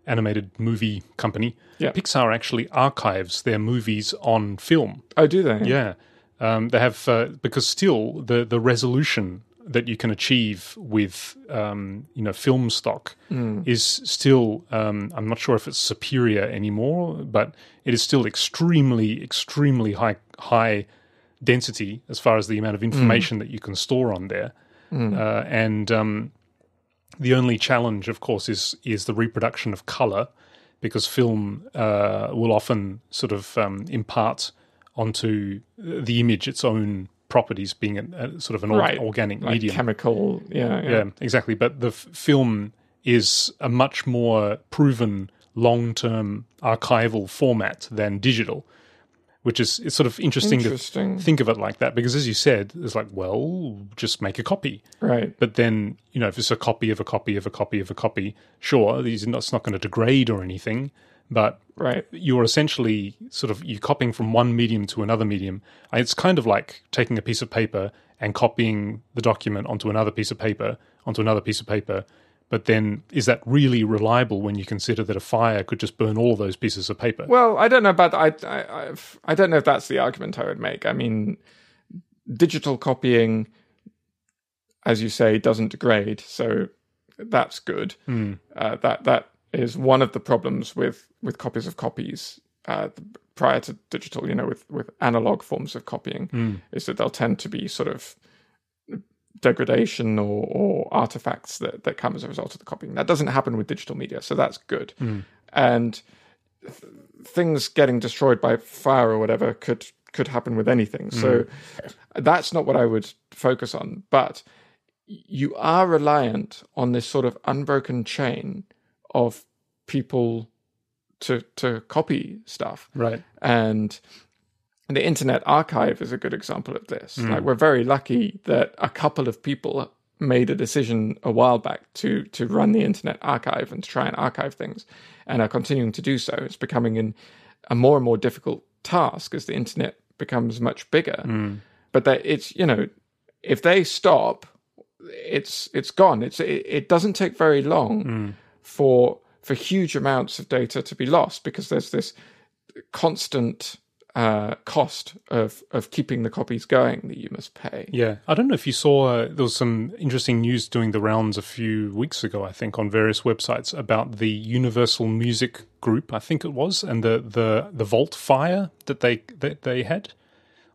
animated movie company, yeah. Pixar actually archives their movies on film? Oh, do they? Yeah. Um, they have, uh, because still the, the resolution that you can achieve with, um, you know, film stock mm. is still, um, I'm not sure if it's superior anymore, but it is still extremely, extremely high high density as far as the amount of information mm. that you can store on there. Mm. Uh, and um, the only challenge, of course, is is the reproduction of color, because film uh, will often sort of um, impart onto the image its own properties, being a, a sort of an right. or, organic like medium. Chemical, yeah, yeah. Yeah, exactly. But the f- film is a much more proven long-term archival format than digital, which is it's sort of interesting, interesting to think of it like that, because as you said, it's like, well, just make a copy. Right. But then, you know, if it's a copy of a copy of a copy of a copy, sure, these not, it's not going to degrade or anything, but right. you're essentially sort of you're copying from one medium to another medium. It's kind of like taking a piece of paper and copying the document onto another piece of paper, onto another piece of paper. But then is that really reliable when you consider that a fire could just burn all those pieces of paper? Well, I don't know about that. I, I, I've, I don't know if that's the argument I would make. I mean, digital copying, as you say, doesn't degrade. So that's good. Mm. Uh, that that. is one of the problems with, with copies of copies uh, prior to digital, you know, with, with analog forms of copying, mm. is that they'll tend to be sort of degradation or, or artifacts that, that come as a result of the copying. That doesn't happen with digital media, so that's good. Mm. And th- things getting destroyed by fire or whatever could, could happen with anything. Mm. So that's not what I would focus on. But you are reliant on this sort of unbroken chain of people to to copy stuff, right? And the Internet Archive is a good example of this. Mm. Like, we're very lucky that a couple of people made a decision a while back to to run the Internet Archive and to try and archive things, and are continuing to do so. It's becoming an, a more and more difficult task as the internet becomes much bigger. Mm. But that it's, you know, if they stop, it's it's gone. It's it, it doesn't take very long mm. for for huge amounts of data to be lost, because there's this constant uh, cost of of keeping the copies going that you must pay. Yeah, I don't know if you saw uh, there was some interesting news doing the rounds a few weeks ago, I think, on various websites about the Universal Music Group, I think it was, and the the, the Vault fire that they that they had.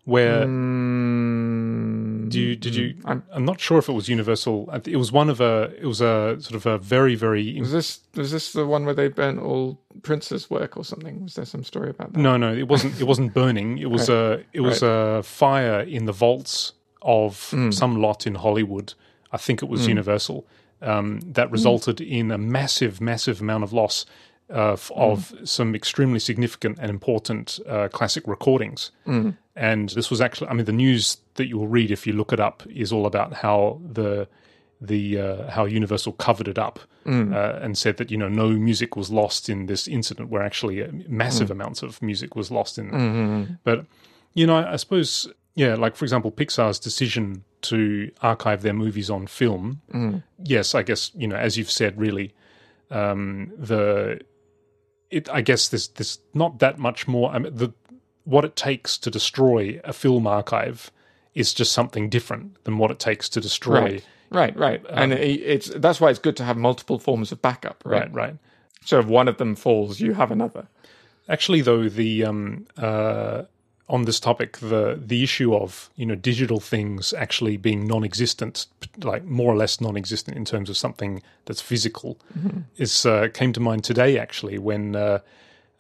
Where mm. do you, did you? I'm, I'm not sure if it was Universal. It was one of a. It was a sort of a very very. Was this was this the one where they burnt all Prince's work or something? Was there some story about that? No, no, it wasn't. It wasn't burning. It was right. a. It was right. a fire in the vaults of mm. some lot in Hollywood. I think it was mm. Universal um, that resulted mm. in a massive, massive amount of loss. Uh, f- mm. of some extremely significant and important uh, classic recordings. Mm. And this was actually, I mean, the news that you'll read if you look it up is all about how the the uh, how Universal covered it up mm. uh, and said that, you know, no music was lost in this incident, where actually massive mm. amounts of music was lost in that. Mm-hmm. But, you know, I suppose, yeah, like, for example, Pixar's decision to archive their movies on film. Mm. Yes, I guess, you know, as you've said, really, um, the... It, I guess there's, there's not that much more. I mean, the, what it takes to destroy a film archive is just something different than what it takes to destroy. Right, right. right. Um, and it, it's that's why it's good to have multiple forms of backup, right? Right, right. So if one of them falls, you have another. Actually, though, the um, uh, on this topic, the the issue of, you know, digital things actually being non-existent, like more or less non-existent in terms of something that's physical, mm-hmm. is uh, came to mind today, actually, when uh,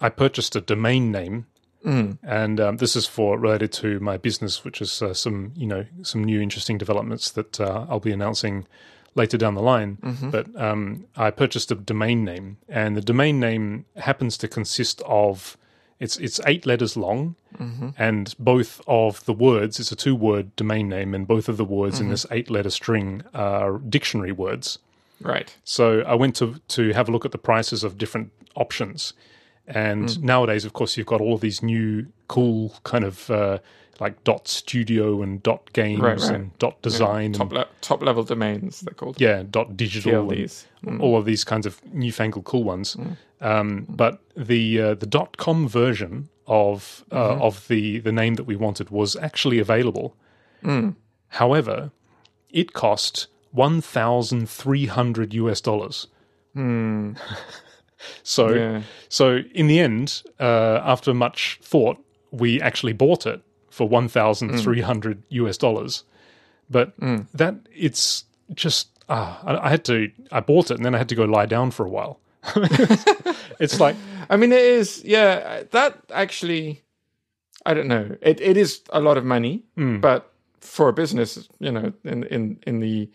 I purchased a domain name, mm. and um, this is for related to my business, which is uh, some you know some new interesting developments that uh, I'll be announcing later down the line. Mm-hmm. But um, I purchased a domain name, and the domain name happens to consist of. It's it's eight letters long, mm-hmm. and both of the words, it's a two-word domain name, and both of the words mm-hmm. in this eight-letter string are dictionary words. Right. So I went to, to have a look at the prices of different options. And mm. nowadays, of course, you've got all of these new cool kind of uh, like dot studio and dot games right, right. and dot design. Yeah, top, and, le- top level domains, they're called. Yeah, dot digital. Mm. All of these kinds of newfangled cool ones. Mm. Um, mm. But the uh, the dot com version of uh, mm-hmm. of the, the name that we wanted was actually available. Mm. However, it cost one thousand three hundred US dollars. Mm. So, yeah. so in the end, uh, after much thought, we actually bought it for one thousand three hundred mm. US dollars. But mm. that it's just ah, I, I had to. I bought it and then I had to go lie down for a while. It's like, I mean, it is. Yeah, that actually, I don't know. It it is a lot of money, mm. but for a business, you know, in in in the.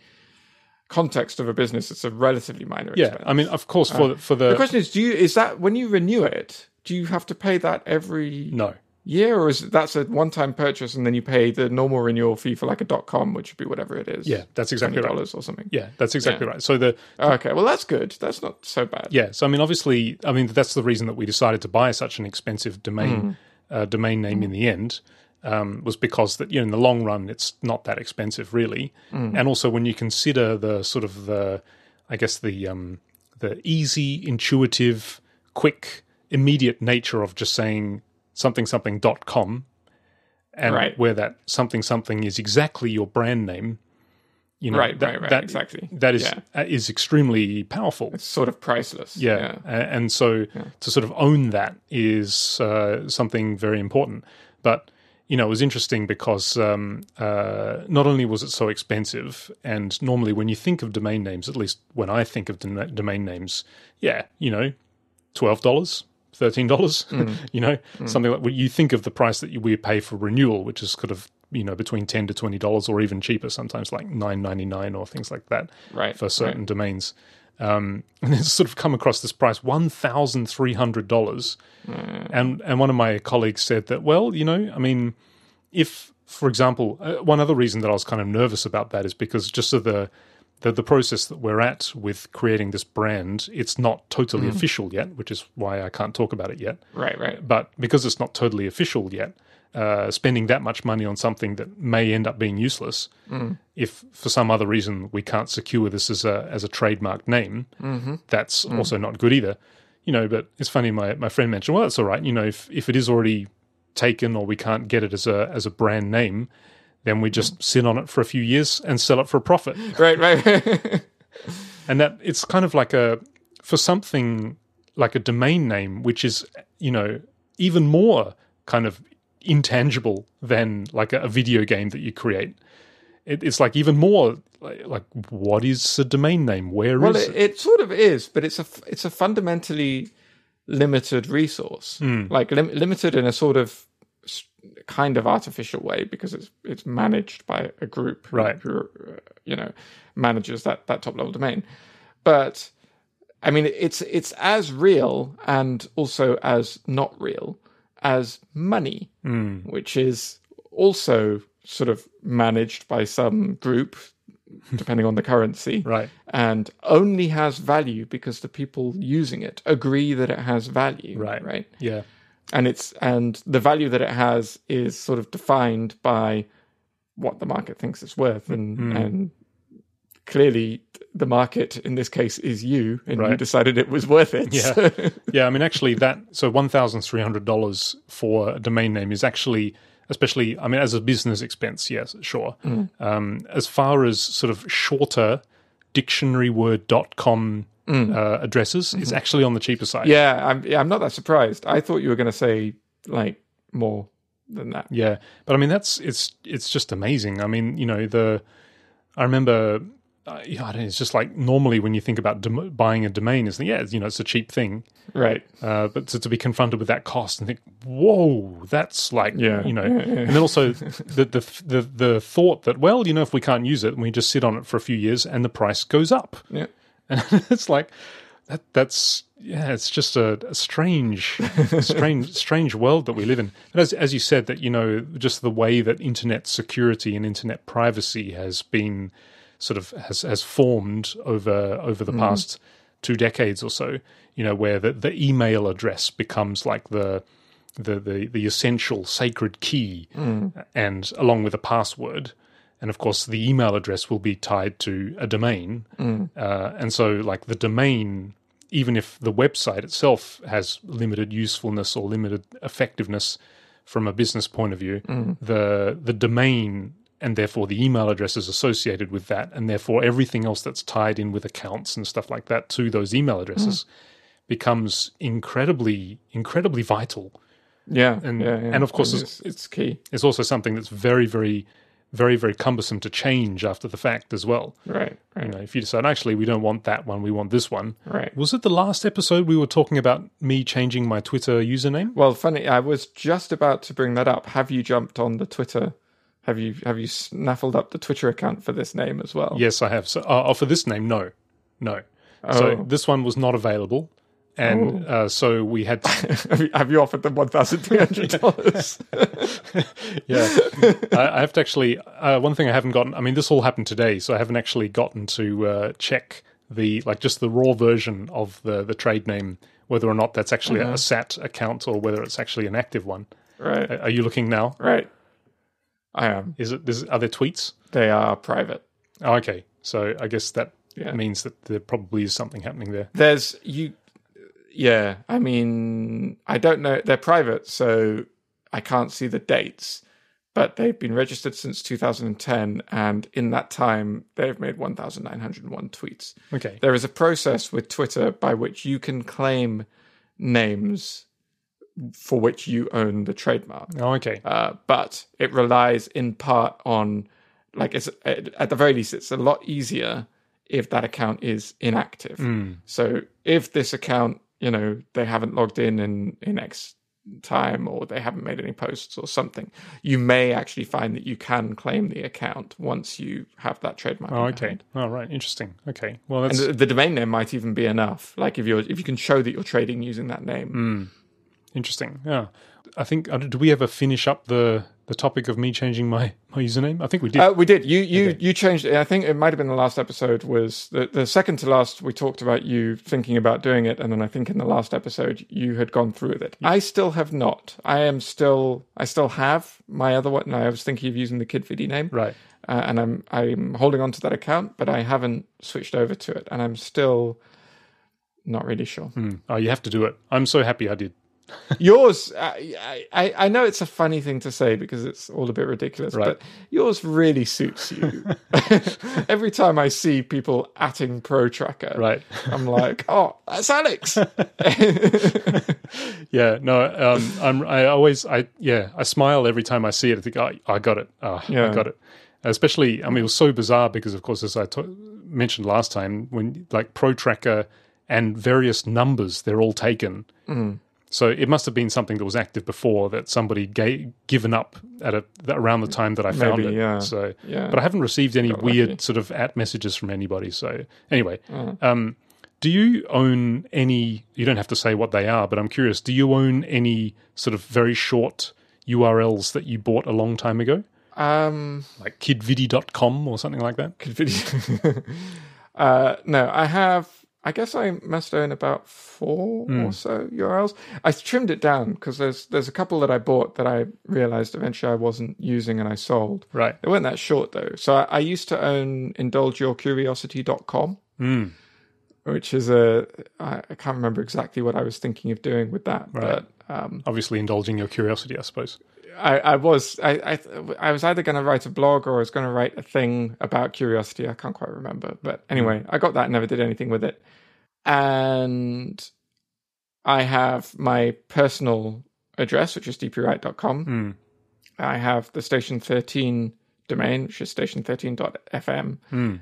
context of a business, it's a relatively minor expense. Yeah, I mean, of course, for uh, for the the question is, do you is that when you renew it, do you have to pay that every no year, or is it, that's a one time purchase and then you pay the normal renewal fee for like a dot com, which would be whatever it is. Yeah, that's exactly right. Dollars or something. Yeah, that's exactly yeah. right. So the, the okay, well that's good. That's not so bad. Yeah, so I mean, obviously, I mean that's the reason that we decided to buy such an expensive domain mm. uh, domain name mm. in the end. Um, was because that you know in the long run it's not that expensive really, mm. and also when you consider the sort of the, I guess the um, the easy, intuitive, quick, immediate nature of just saying something something dot com, and right. where that something something is exactly your brand name, you know right that, right, right. that exactly that is yeah. is extremely powerful. It's sort of priceless, yeah, yeah. and so yeah. to sort of own that is uh, something very important, but. You know, it was interesting because um, uh, not only was it so expensive, and normally when you think of domain names, at least when I think of dom- domain names, yeah, you know, twelve dollars, thirteen dollars, mm. you know, mm. something like well, you think of the price that you, we pay for renewal, which is kind of, you know, between ten dollars to twenty dollars or even cheaper, sometimes like nine ninety-nine or things like that right, for certain right. domains. Um, and it's sort of come across this price, one thousand three hundred dollars. Mm. And and one of my colleagues said that, well, you know, I mean, if, for example, uh, one other reason that I was kind of nervous about that is because just of the, the, the process that we're at with creating this brand, it's not totally mm. official yet, which is why I can't talk about it yet. Right, right. But because it's not totally official yet, uh, spending that much money on something that may end up being useless mm. if for some other reason we can't secure this as a as a trademark name. Mm-hmm. That's mm. also not good either. You know, but it's funny, my, my friend mentioned, well, that's all right. You know, if, if it is already taken or we can't get it as a as a brand name, then we just sit on it for a few years and sell it for a profit. Right, right. And that it's kind of like a, for something like a domain name, which is, you know, even more kind of intangible than like a, a video game that you create. It, it's like even more like, like what is a domain name? Where well, is it? Well, it sort of is, but it's a it's a fundamentally limited resource, mm. like lim- limited in a sort of kind of artificial way because it's it's managed by a group, right? Who, who you know manages that that top level domain, but I mean it's it's as real and also as not real as money, mm. which is also sort of managed by some group, depending on the currency, right? And only has value because the people using it agree that it has value, right? Right? Yeah, and it's and the value that it has is sort of defined by what the market thinks it's worth, and mm. and clearly the market in this case is you, and right. you decided it was worth it. Yeah, so. yeah. I mean, actually, that so one thousand three hundred dollars for a domain name is actually. Especially, I mean, as a business expense, yes, sure. Mm. Um, as far as sort of shorter dictionary word dot com mm. uh, addresses, mm-hmm. it's actually on the cheaper side. Yeah, I'm, yeah, I'm not that surprised. I thought you were going to say, like, more than that. Yeah, but I mean, that's it's it's just amazing. I mean, you know, the I remember, uh, I don't know, it's just like normally when you think about dom- buying a domain, it's, yeah, you know, it's a cheap thing. Right, uh, but to, to be confronted with that cost and think, whoa, that's like, yeah. you know, yeah, yeah. and then also the, the the the thought that, well, you know, if we can't use it, and we just sit on it for a few years, and the price goes up. Yeah, and it's like that. That's yeah, it's just a, a strange, strange, strange world that we live in. And as as you said, that you know, just the way that internet security and internet privacy has been sort of has has formed over over the mm. past. Two decades or so, you know, where the, the email address becomes like the the the, the essential sacred key, mm. and along with a password, and of course the email address will be tied to a domain, mm. uh, and so like the domain, even if the website itself has limited usefulness or limited effectiveness from a business point of view, mm. the the domain. And therefore, the email address is associated with that, and therefore everything else that's tied in with accounts and stuff like that to those email addresses mm. becomes incredibly, incredibly vital. Yeah, and yeah, yeah. and of course, and it's, it's, it's key. It's also something that's very, very, very, very cumbersome to change after the fact as well. Right. right. You know, if you decide actually we don't want that one, we want this one. Right. Was it the last episode we were talking about me changing my Twitter username? Well, funny, I was just about to bring that up. Have you jumped on the Twitter? Have you have you snaffled up the Twitter account for this name as well? Yes, I have. So, uh, for this name, no, no. Oh. So this one was not available, and uh, so we had. To... have you offered them one thousand three hundred dollars? Yeah, I, I have to actually. Uh, one thing I haven't gotten. I mean, this all happened today, so I haven't actually gotten to uh, check the like just the raw version of the the trade name, whether or not that's actually mm-hmm. a, a S A T account or whether it's actually an active one. Right? Are you looking now? Right. I am. Is it? Is, are there tweets? They are private. Oh, okay. So I guess that yeah. means that there probably is something happening there. There's you. Yeah. I mean, I don't know. They're private, so I can't see the dates. But they've been registered since two thousand ten, and in that time, they've made one thousand nine hundred one tweets. Okay. There is a process with Twitter by which you can claim names for which you own the trademark. Oh, okay. Uh, but it relies in part on, like, it's at the very least, it's a lot easier if that account is inactive. Mm. So if this account, you know, they haven't logged in, in in X time or they haven't made any posts or something, you may actually find that you can claim the account once you have that trademark. Oh, okay. All oh, right. Interesting. Okay. Well, that's... And the, the domain name might even be enough. Like if you're if you can show that you're trading using that name. Mm. Interesting. Yeah, I think. Do we ever finish up the the topic of me changing my, my username? I think we did. Uh, we did. You you okay. you changed it. I think it might have been the last episode was the, the second to last. We talked about you thinking about doing it. And then I think in the last episode, you had gone through with it. Yeah. I still have not. I am still, I still have my other one. No, I was thinking of using the Kid Viddy name. Right. Uh, and I'm, I'm holding on to that account, but I haven't switched over to it. And I'm still not really sure. Mm. Oh, you have to do it. I'm so happy I did. Yours, I, I I know it's a funny thing to say because it's all a bit ridiculous, right. But yours really suits you. Every time I see people atting ProTracker, right. I'm like, oh, that's Alex. yeah, no, um, I'm. I always, I yeah, I smile every time I see it. I think, oh, I got it. Oh, yeah. I got it. Especially, I mean, it was so bizarre because, of course, as I t- mentioned last time, when like ProTracker and various numbers, they're all taken. Mm. So it must have been something that was active before that somebody gave, given up at a, around the time that I found Maybe, it. Yeah. So, yeah. But I haven't received any Got weird lucky. sort of at messages from anybody. So anyway, mm. um, do you own any, you don't have to say what they are, but I'm curious, do you own any sort of very short U R Ls that you bought a long time ago? Um, like kid viddy dot com or something like that? Kid Viddy. uh, no, I have... I guess I must own about four mm. or so U R Ls. I trimmed it down because there's there's a couple that I bought that I realized eventually I wasn't using and I sold. Right. They weren't that short though. So I, I used to own indulge your curiosity dot com, mm. which is a, I, I can't remember exactly what I was thinking of doing with that. Right. But, um, obviously indulging your curiosity, I suppose. I, I was I, I I was either going to write a blog or I was going to write a thing about curiosity. I can't quite remember. But anyway, I got that and never did anything with it. And I have my personal address, which is d p wright dot com. Mm. I have the Station thirteen domain, which is station thirteen dot f m. Mm.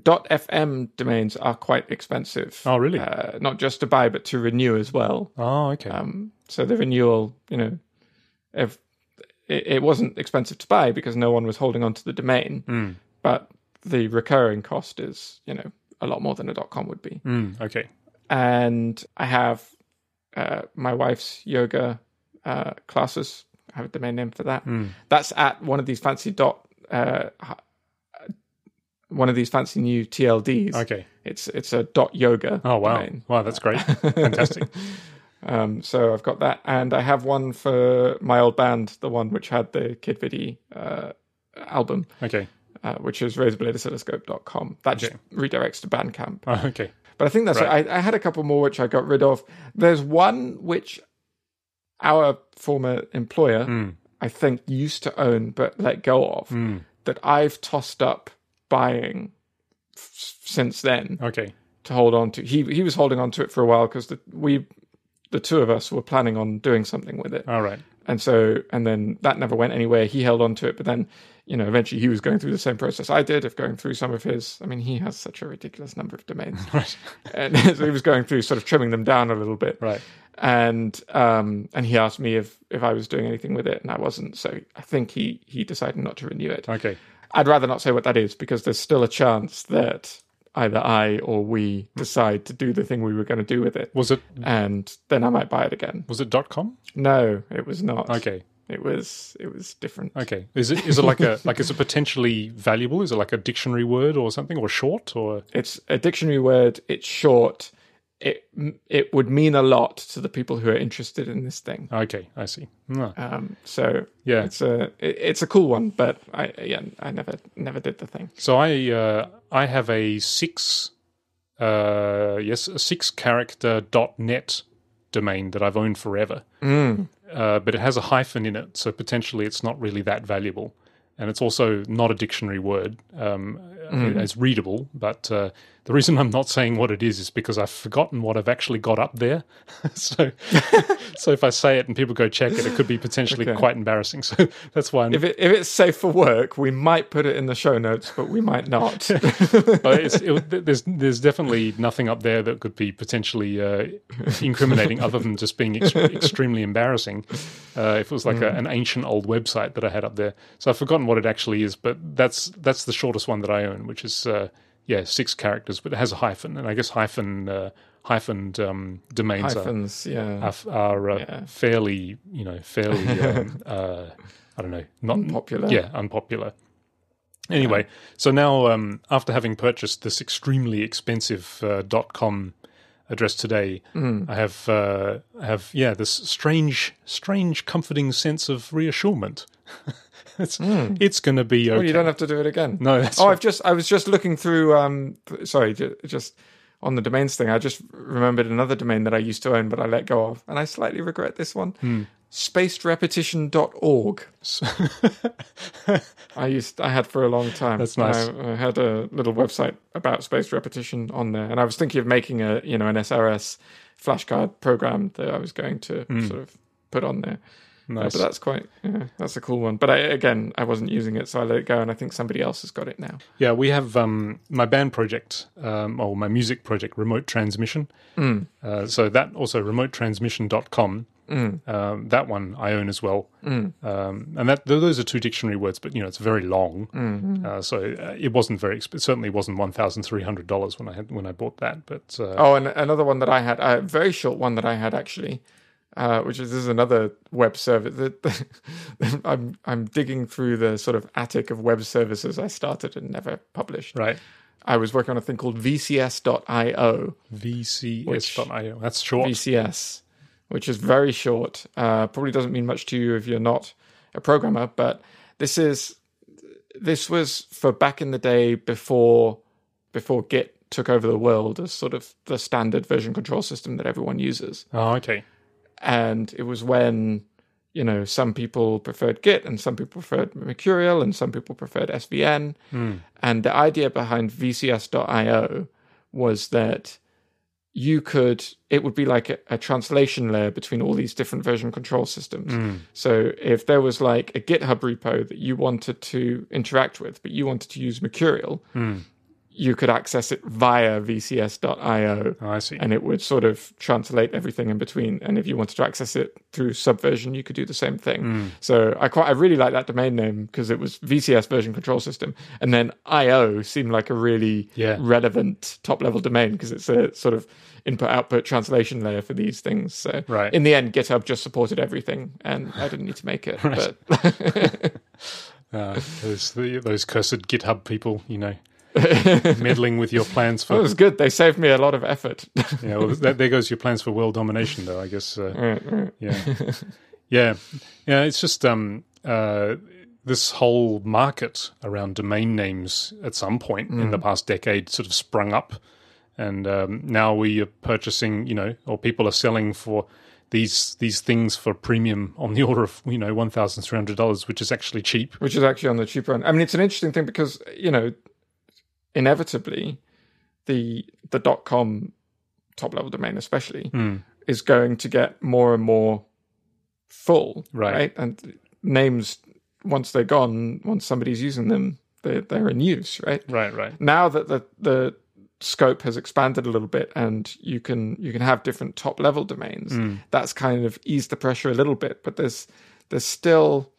.fm domains are quite expensive. Oh, really? Uh, not just to buy, but to renew as well. Oh, okay. Um, so the renewal, you know, if it wasn't expensive to buy because no one was holding on to the domain, mm. but the recurring cost is, you know, a lot more than a .com would be. Mm, okay. And I have uh, my wife's yoga uh, classes. I have a domain name for that. Mm. That's at one of these fancy dot, uh, one of these fancy new T L Ds. Okay. It's it's a dot yoga. Oh wow! Domain. Wow, that's great. Fantastic. Um, so I've got that, and I have one for my old band, the one which had the Kid Viddy uh, album, okay, uh, which is razor blade oscilloscope dot com. That okay. just redirects to Bandcamp. Oh, okay. But I think that's right. I, I had a couple more which I got rid of. There's one which our former employer, mm. I think, used to own but let go of mm. that I've tossed up buying f- since then. Okay. To hold on to. He he was holding on to it for a while because we... the two of us were planning on doing something with it. All right. And so, and then that never went anywhere. He held on to it, but then, you know, eventually he was going through the same process I did of going through some of his, I mean, he has such a ridiculous number of domains. Right. And so he was going through sort of trimming them down a little bit. Right. And, um, and he asked me if, if I was doing anything with it and I wasn't. So I think he, he decided not to renew it. Okay. I'd rather not say what that is because there's still a chance that either I or we decide to do the thing we were going to do with it. Was it? And then I might buy it again. Was it .com? No, it was not. Okay. It was it was different. Okay. Is it is it like a like is it potentially valuable? Is it like a dictionary word or something or short or? It's a dictionary word, it's short. It it would mean a lot to the people who are interested in this thing. Okay, I see. No. Um, so yeah, it's a it's a cool one, but I yeah I never never did the thing. So I uh, I have a six uh, yes a six character .net domain that I've owned forever, mm. uh, but it has a hyphen in it, so potentially it's not really that valuable, and it's also not a dictionary word. Um, Mm. It's readable, but uh, the reason I'm not saying what it is is because I've forgotten what I've actually got up there. so, so if I say it and people go check it, it could be potentially okay. quite embarrassing. So that's why. I'm... If, it, if it's safe for work, we might put it in the show notes, but we might not. But it's, it, there's there's definitely nothing up there that could be potentially uh, incriminating, other than just being ex- extremely embarrassing. Uh, if it was like mm. a, an ancient old website that I had up there, so I've forgotten what it actually is. But that's that's the shortest one that I own. Which is, uh, yeah, six characters, but it has a hyphen. And I guess hyphen uh, hyphened um, domains Hyphens, are, yeah. are, are uh, yeah. fairly, you know, fairly, um, uh, I don't know. Not unpopular. Yeah, unpopular. Anyway, yeah. so now um, after having purchased this extremely expensive uh, .com address today, mm. I have uh, I have yeah this strange, strange, comforting sense of reassurement. It's mm. it's going to be okay. Well, you don't have to do it again. No. That's oh, right. I've just I was just looking through. Um, sorry, just on the domains thing. I just remembered another domain that I used to own, but I let go of, and I slightly regret this one. Mm. spaced repetition dot org I used I had for a long time. That's nice. I, I had a little website about spaced repetition on there, and I was thinking of making a you know an S R S flashcard program that I was going to mm. sort of put on there. Nice. Uh, but that's quite yeah, that's a cool one. But I, again, I wasn't using it, so I let it go, and I think somebody else has got it now. Yeah, we have um, my band project um, or my music project, Remote Transmission. Mm. Uh, so that also remote transmission dot com. Mm. Um, that one I own as well, mm. um, and that those are two dictionary words, but you know it's very long, mm-hmm. uh, so it wasn't very. It certainly wasn't one thousand three hundred dollars when I had when I bought that. But uh, oh, and another one that I had, a very short one that I had actually, uh, which is this is another web service that I'm I'm digging through the sort of attic of web services I started and never published. Right. I was working on a thing called V C S dot I O. V C S dot I O. That's short. V C S. Which is very short, uh, probably doesn't mean much to you if you're not a programmer. But this is this was for back in the day before before Git took over the world as sort of the standard version control system that everyone uses. Oh, okay. And it was when you know some people preferred Git and some people preferred Mercurial and some people preferred S V N. Mm. And the idea behind V C S dot I O was that you could, it would be like a, a translation layer between all these different version control systems. Mm. So if there was like a GitHub repo that you wanted to interact with, but you wanted to use Mercurial, mm. you could access it via V C S dot I O. Oh, I see. And it would sort of translate everything in between. And if you wanted to access it through Subversion, you could do the same thing. Mm. So I quite, I really like that domain name because it was V C S version control system. And then I O seemed like a really yeah. relevant top-level domain because it's a sort of input-output translation layer for these things. So right. in the end, GitHub just supported everything and I didn't need to make it. Right. But uh, those, those cursed GitHub people, you know. meddling with your plans for... That was good. They saved me a lot of effort. yeah, well, that, there goes your plans for world domination, though, I guess. Uh, right, right. Yeah. yeah. Yeah, it's just um, uh, this whole market around domain names at some point mm. in the past decade sort of sprung up, and um, now we are purchasing, you know, or people are selling for these these things for premium on the order of, you know, one thousand three hundred dollars, which is actually cheap. Which is actually on the cheaper end. I mean, it's an interesting thing because, you know, inevitably, the the .com top-level domain especially mm. is going to get more and more full, right? right? And names, once they're gone, once somebody's using them, they're, they're in use, right? Right, right. Now that the, the scope has expanded a little bit and you can you can have different top-level domains, mm. that's kind of eased the pressure a little bit, but there's there's still...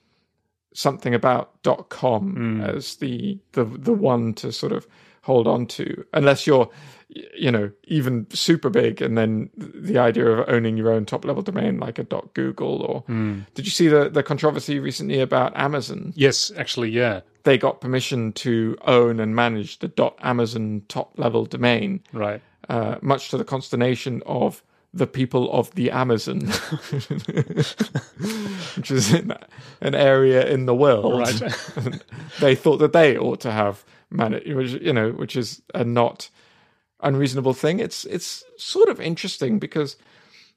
something about .com mm. as the, the the one to sort of hold on to, unless you're, you know, even super big, and then the idea of owning your own top level domain like a .google or mm. did you see the the controversy recently about Amazon? Yes, actually, yeah, they got permission to own and manage the .amazon top level domain, right? Uh, much to the consternation of the people of the Amazon, which is in an area in the world. Right. They thought that they ought to have managed, you know, which is a not unreasonable thing. It's it's sort of interesting because,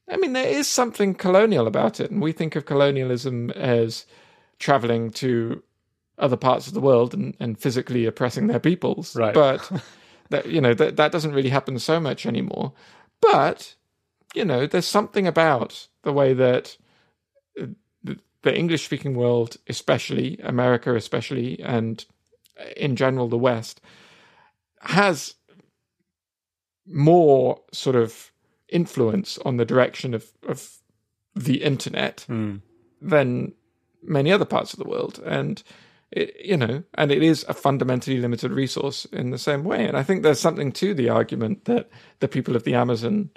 I mean, there is something colonial about it, and we think of colonialism as traveling to other parts of the world and, and physically oppressing their peoples. Right. But that, you know, that that doesn't really happen so much anymore. But you know, there's something about the way that the English-speaking world, especially America, especially, and in general the West, has more sort of influence on the direction of, of the internet mm. than many other parts of the world. And It, you know, and it is a fundamentally limited resource in the same way. And I think there's something to the argument that the people of the Amazon,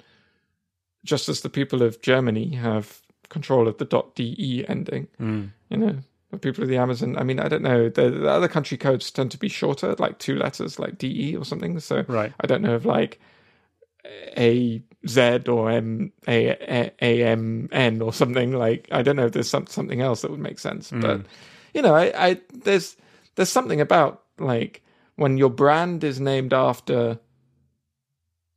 just as the people of Germany have control of the .de ending, mm. you know, the people of the Amazon, I mean, I don't know, the, the other country codes tend to be shorter, like two letters, like D E or something. So right. I don't know if like A Z or M, A, A, A, M, N or something, like, I don't know if there's some, something else that would make sense, mm. but... You know, I, I there's there's something about like when your brand is named after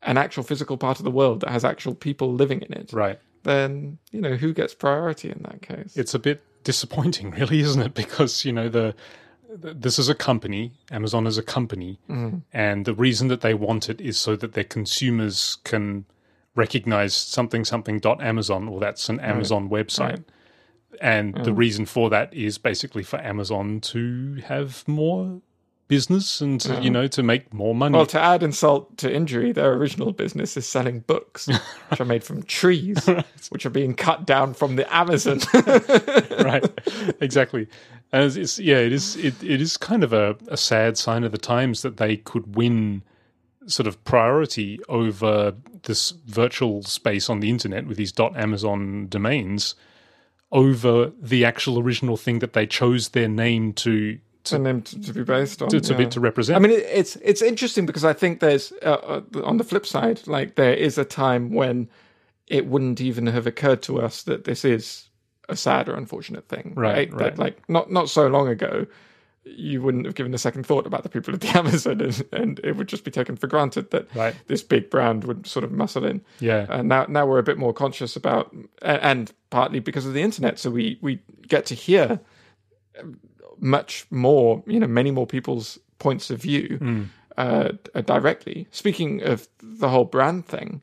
an actual physical part of the world that has actual people living in it. Right. Then, you know, who gets priority in that case? It's a bit disappointing, really, isn't it? Because, you know, the, the this is a company, Amazon is a company, mm-hmm. and the reason that they want it is so that their consumers can recognize something something dot Amazon, or that's an Amazon right. website. Right. And mm. the reason for that is basically for Amazon to have more business and, to, mm. you know, to make more money. Well, to add insult to injury, their original business is selling books, which are made from trees, right. which are being cut down from the Amazon. Right, exactly. And it's, it's, yeah, it is It, it is kind of a, a sad sign of the times that they could win sort of priority over this virtual space on the internet with these .amazon domains, over the actual original thing that they chose their name to to, name to, to be based on, to, to, yeah. be, to represent. I mean, it, it's it's interesting because I think there's uh, on the flip side, like there is a time when it wouldn't even have occurred to us that this is a sad or unfortunate thing, right? right? right. That, like not not so long ago, you wouldn't have given a second thought about the people at the Amazon, and, and it would just be taken for granted that right. this big brand would sort of muscle in. Yeah. And now, now we're a bit more conscious about, and, and partly because of the internet, so we, we get to hear much more, you know, many more people's points of view mm. uh, directly. Speaking of the whole brand thing,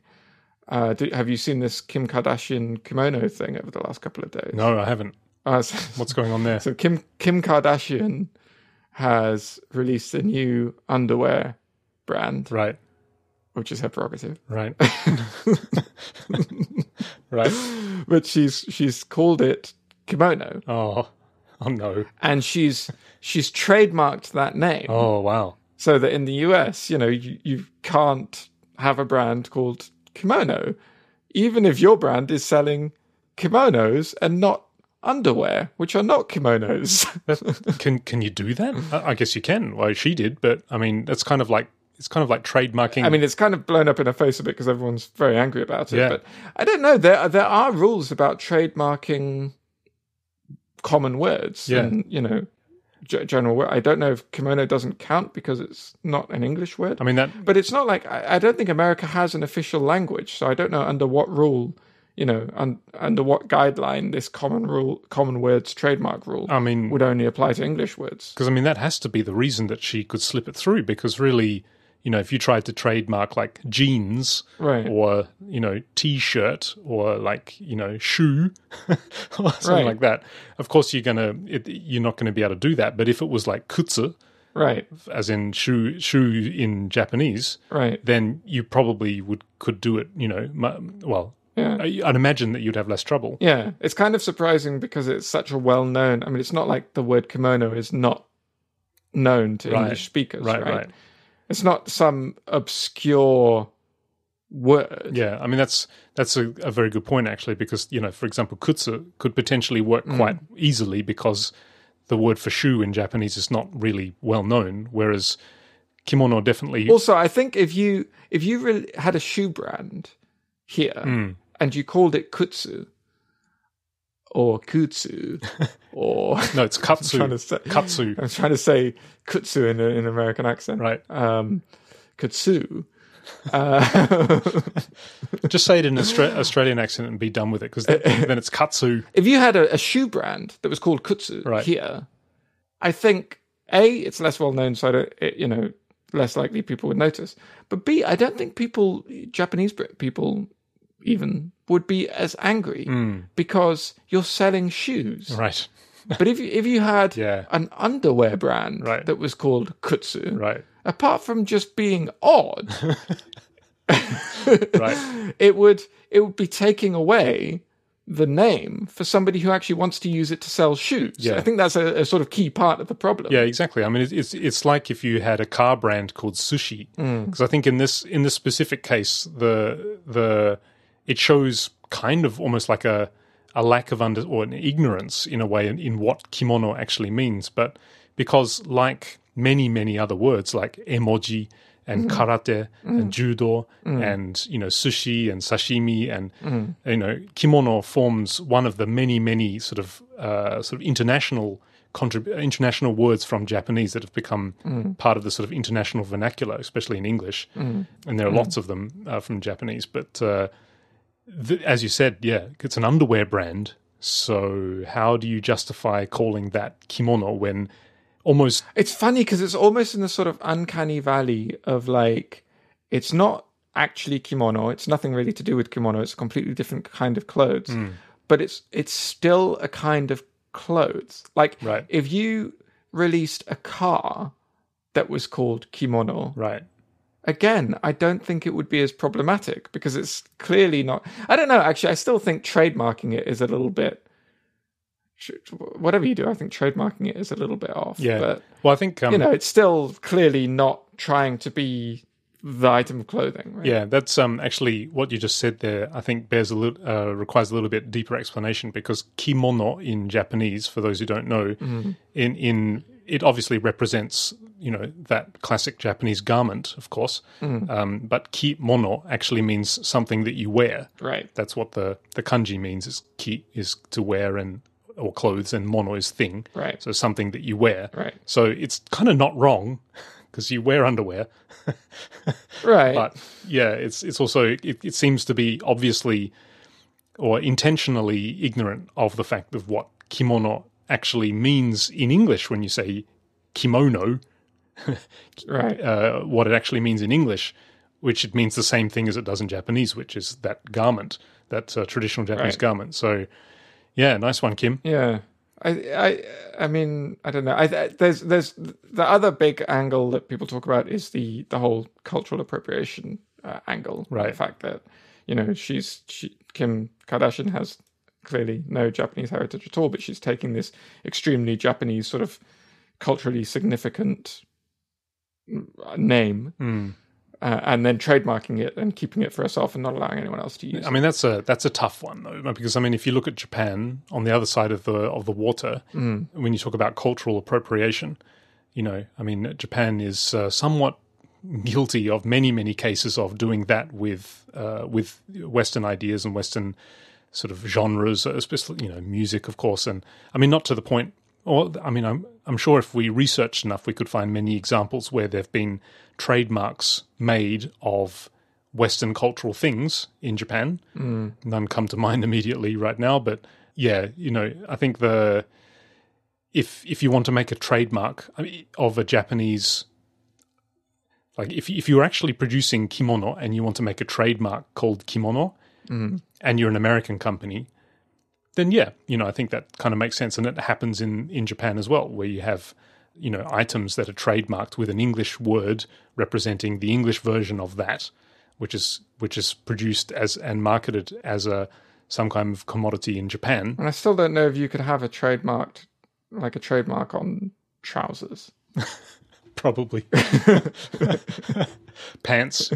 uh, do, have you seen this Kim Kardashian kimono thing over the last couple of days? No, I haven't. Uh, so, What's going on there? So Kim Kim Kardashian has released a new underwear brand. Right. Which is her prerogative. Right. Right. But she's she's called it Kimono. Oh. Oh no. And she's she's trademarked that name. Oh wow. So that in the U S, you know, you, you can't have a brand called Kimono, even if your brand is selling kimonos and not underwear, which are not kimonos. can can you do that? I guess you can. Well, she did, but I mean, that's kind of like it's kind of like trademarking. I mean, it's kind of blown up in her face a bit because everyone's very angry about it. Yeah. But I don't know. There there are rules about trademarking common words. Yeah. And, you know, g- general word. I don't know if kimono doesn't count because it's not an English word. I mean that. But it's not like I, I don't think America has an official language, so I don't know under what rule. You know, un- under what guideline this common rule, common words trademark rule, I mean, would only apply to English words? Because I mean, that has to be the reason that she could slip it through. Because really, you know, if you tried to trademark like jeans, right. or you know, t-shirt, or like you know, shoe, or something right. like that, of course you're gonna, it, you're not gonna be able to do that. But if it was like kutsu, right, as in shoe, shoe in Japanese, right, then you probably would could do it. You know, well. Yeah. I'd imagine that you'd have less trouble. Yeah, it's kind of surprising because it's such a well-known... I mean, it's not like the word kimono is not known to right. English speakers, right, right? Right. It's not some obscure word. Yeah, I mean, that's that's a, a very good point, actually, because, you know, for example, kutsu could potentially work quite mm. easily because the word for shoe in Japanese is not really well-known, whereas kimono definitely... Also, I think if you, if you really had a shoe brand here... Mm. And you called it kutsu, or kutsu, or no, it's katsu. I'm trying to say, katsu. I'm trying to say kutsu in an American accent, right? Um, kutsu. Uh, Just say it in an Austra- Australian accent and be done with it, because then, then it's katsu. If you had a, a shoe brand that was called kutsu right. here, I think A, it's less well known, so I don't, it, you know, less likely people would notice. But B, I don't think people, Japanese people. Even would be as angry mm. because you're selling shoes, right? But if you, if you had yeah. an underwear brand right. that was called Kutsu, right? Apart from just being odd, right? It would it would be taking away the name for somebody who actually wants to use it to sell shoes. Yeah. I think that's a, a sort of key part of the problem. Yeah, exactly. I mean, it's it's, it's like if you had a car brand called Sushi, because mm. I think in this in this specific case, the the it shows kind of almost like a a lack of under or an ignorance in a way in, in what kimono actually means. But because like many many other words like emoji and mm. karate mm. and judo mm. and, you know, sushi and sashimi and, mm. you know, kimono forms one of the many, many sort of uh, sort of international contrib- international words from Japanese that have become mm. part of the sort of international vernacular, especially in English. Mm. And there are mm. lots of them uh, from Japanese. But uh, th- as you said, yeah, it's an underwear brand. So how do you justify calling that kimono when almost... It's funny because it's almost in the sort of uncanny valley of like, it's not actually kimono. It's nothing really to do with kimono. It's a completely different kind of clothes. Mm. But it's it's still a kind of clothes. Like right. if you released a car that was called kimono... Right. Again, I don't think it would be as problematic because it's clearly not... I don't know, actually. I still think trademarking it is a little bit... Whatever you do, I think trademarking it is a little bit off. Yeah. But, well, I think... Um, you know, it's still clearly not trying to be the item of clothing. Right? Yeah, that's um, actually what you just said there, I think bears a little, uh, requires a little bit deeper explanation because kimono in Japanese, for those who don't know, mm-hmm. in in... it obviously represents, you know, that classic Japanese garment, of course. Mm. Um, but kimono actually means something that you wear. Right. That's what the, the kanji means is ki is to wear and or clothes and mono is thing. Right. So something that you wear. Right. So it's kind of not wrong because you wear underwear. Right. But yeah, it's it's also it, it seems to be obviously or intentionally ignorant of the fact of what kimono actually means in English when you say kimono, right? Uh, what it actually means in English, which it means the same thing as it does in Japanese, which is that garment, that uh, traditional Japanese right. garment. So, yeah, nice one, Kim. Yeah, I, I, I mean, I don't know. I, I, there's, there's the other big angle that people talk about is the the whole cultural appropriation uh, angle, right? The fact that you know she's she, Kim Kardashian has. Clearly no Japanese heritage at all, but she's taking this extremely Japanese sort of culturally significant name mm. uh, and then trademarking it and keeping it for herself and not allowing anyone else to use it. I mean, that's a that's a tough one, though, because, I mean, if you look at Japan on the other side of the, of the water, mm. when you talk about cultural appropriation, you know, I mean, Japan is uh, somewhat guilty of many, many cases of doing that with uh, with Western ideas and Western sort of genres, especially, you know, music, of course. And I mean, not to the point, or I mean, I'm, I'm sure if we researched enough, we could find many examples where there have been trademarks made of Western cultural things in Japan. Mm. None come to mind immediately right now, but yeah, you know, I think the, if, if you want to make a trademark of a Japanese, like if, if you're actually producing kimono and you want to make a trademark called kimono, Mm. and you're an American company, then yeah, you know, I think that kind of makes sense. And it happens in, in Japan as well, where you have, you know, items that are trademarked with an English word representing the English version of that, which is which is produced as and marketed as a some kind of commodity in Japan. And I still don't know if you could have a trademarked, like a trademark on trousers. Probably. Pants.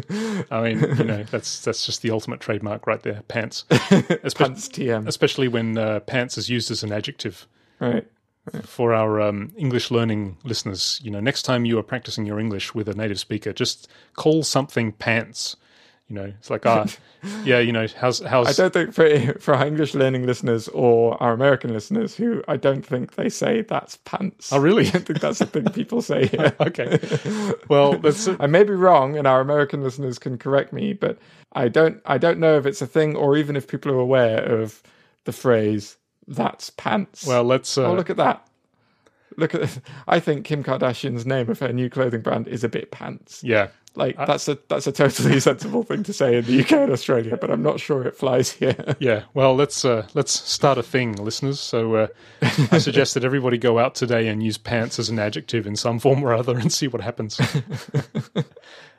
I mean, you know, that's that's just the ultimate trademark right there, pants. Espe- pants T M. Especially when uh, pants is used as an adjective. Right. right. For our um, English learning listeners, you know, next time you are practicing your English with a native speaker, just call something pants. You know, it's like, ah, yeah, you know, how's... how's... I don't think for, for our English learning listeners or our American listeners who I don't think they say that's pants. Oh, really? I don't think that's the thing people say here. Okay. Well, that's... I may be wrong and our American listeners can correct me, but I don't, I don't know if it's a thing or even if people are aware of the phrase, that's pants. Well, let's... Uh... Oh, look at that. Look at this. I think Kim Kardashian's name of her new clothing brand is a bit pants. Yeah. Like I, that's a that's a totally sensible thing to say in the U K and Australia, but I'm not sure it flies here. Yeah, well, let's uh, let's start a thing, listeners. So uh, I suggest that everybody go out today and use pants as an adjective in some form or other, and see what happens.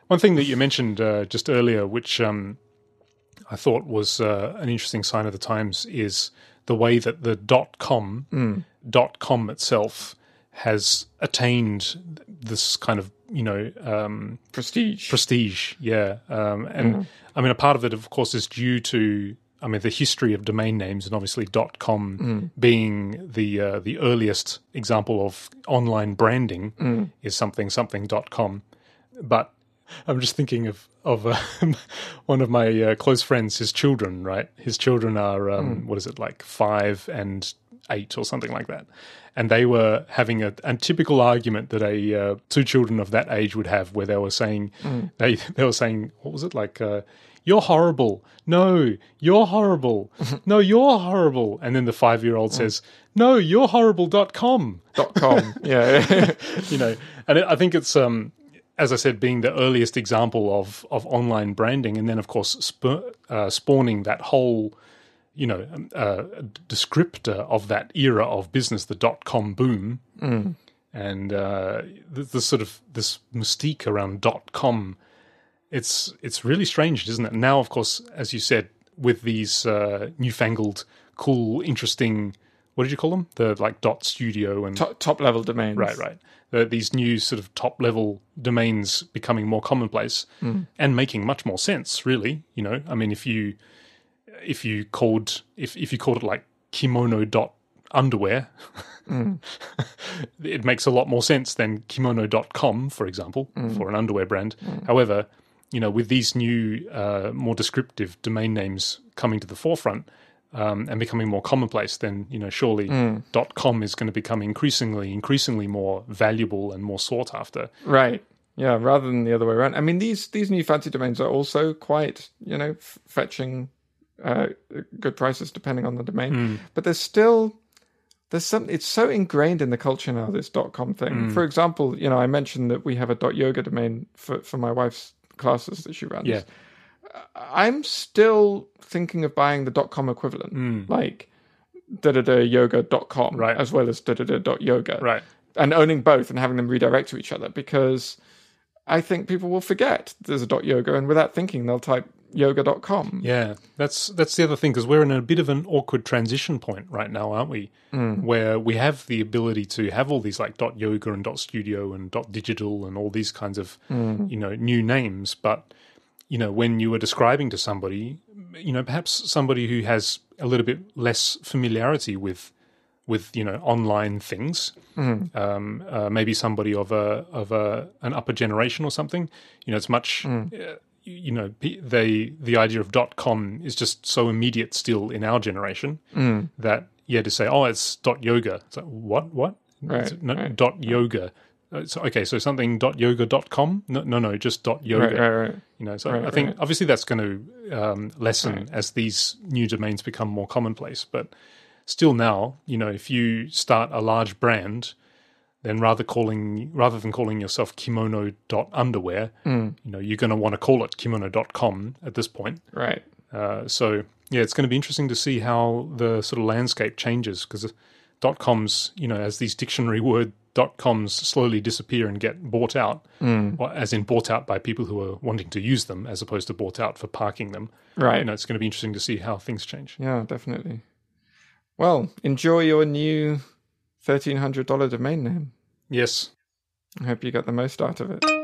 One thing that you mentioned uh, just earlier, which um, I thought was uh, an interesting sign of the times is the way that the dot-com, mm. dot-com itself has attained this kind of, you know... Um, prestige. Prestige, yeah. Um, and, mm. I mean, a part of it, of course, is due to... I mean, the history of domain names, and obviously .com mm. being the uh, the earliest example of online branding mm. is something something .com. But I'm just thinking of of uh, one of my uh, close friends, his children, right? His children are um, mm. what is it, like five and eight or something like that, and they were having a, a typical argument that a uh, two children of that age would have, where they were saying mm. they they were saying what was it like. Uh, You're horrible. No, you're horrible. No, you're horrible. And then the five-year-old mm. says, no, you're horrible dot com. Dot com, yeah. You know, and it, I think it's, um, as I said, being the earliest example of, of online branding, and then, of course, sp- uh, spawning that whole, you know, uh, descriptor of that era of business, the dot-com boom, mm. and uh, this sort of this mystique around dot-com. It's it's really strange, isn't it? Now, of course, as you said, with these uh, newfangled, cool, interesting, what did you call them? The like dot studio and top, top level domains, right? Right. The, these new sort of top level domains becoming more commonplace mm. and making much more sense. Really, you know, I mean, if you if you called if if you called it like kimono dot underwear, mm. it makes a lot more sense than kimono dot com, for example, mm. for an underwear brand. Mm. However, you know, with these new, uh, more descriptive domain names coming to the forefront um, and becoming more commonplace, then, you know, surely mm. .com is going to become increasingly, increasingly more valuable and more sought after. Right. Yeah, rather than the other way around. I mean, these these new fancy domains are also quite, you know, f- fetching uh, good prices depending on the domain. Mm. But there's still, there's some, it's so ingrained in the culture now, this .com thing. Mm. For example, you know, I mentioned that we have a .yoga domain for, for my wife's classes that she runs. Yeah. I'm still thinking of buying the .com equivalent, mm. like da da da yoga dot com, right, as well as da da da dot yoga, right, and owning both and having them redirect to each other, because I think people will forget there's a dot yoga, and without thinking they'll type yoga dot com. Yeah, that's that's the other thing, because we're in a bit of an awkward transition point right now, aren't we? Mm. Where we have the ability to have all these like dot yoga and dot studio and dot digital and all these kinds of mm. you know, new names, but you know, when you were describing to somebody, you know, perhaps somebody who has a little bit less familiarity with with you know, online things, mm. um, uh, maybe somebody of a of a an upper generation or something, you know, it's much. Mm. Uh, you know, they, the idea of .com is just so immediate still in our generation mm. that, yeah, to say, oh, it's .yoga. It's like, what, what? Right, no, right. Dot .yoga. So, okay, so something .yoga dot com? No, no, no, just .yoga. Right, right, right. You know, so right, I think right. obviously that's going to um, lessen right. as these new domains become more commonplace. But still now, you know, if you start a large brand, then rather calling rather than calling yourself kimono dot underwear, mm. you know, you're going to want to call it kimono dot com at this point. Right. Uh, so, yeah, it's going to be interesting to see how the sort of landscape changes, because .coms, you know, as these dictionary word .coms slowly disappear and get bought out, mm. or as in bought out by people who are wanting to use them as opposed to bought out for parking them. Right. You know, it's going to be interesting to see how things change. Yeah, definitely. Well, enjoy your new thirteen hundred dollars domain name. Yes. I hope you got the most out of it.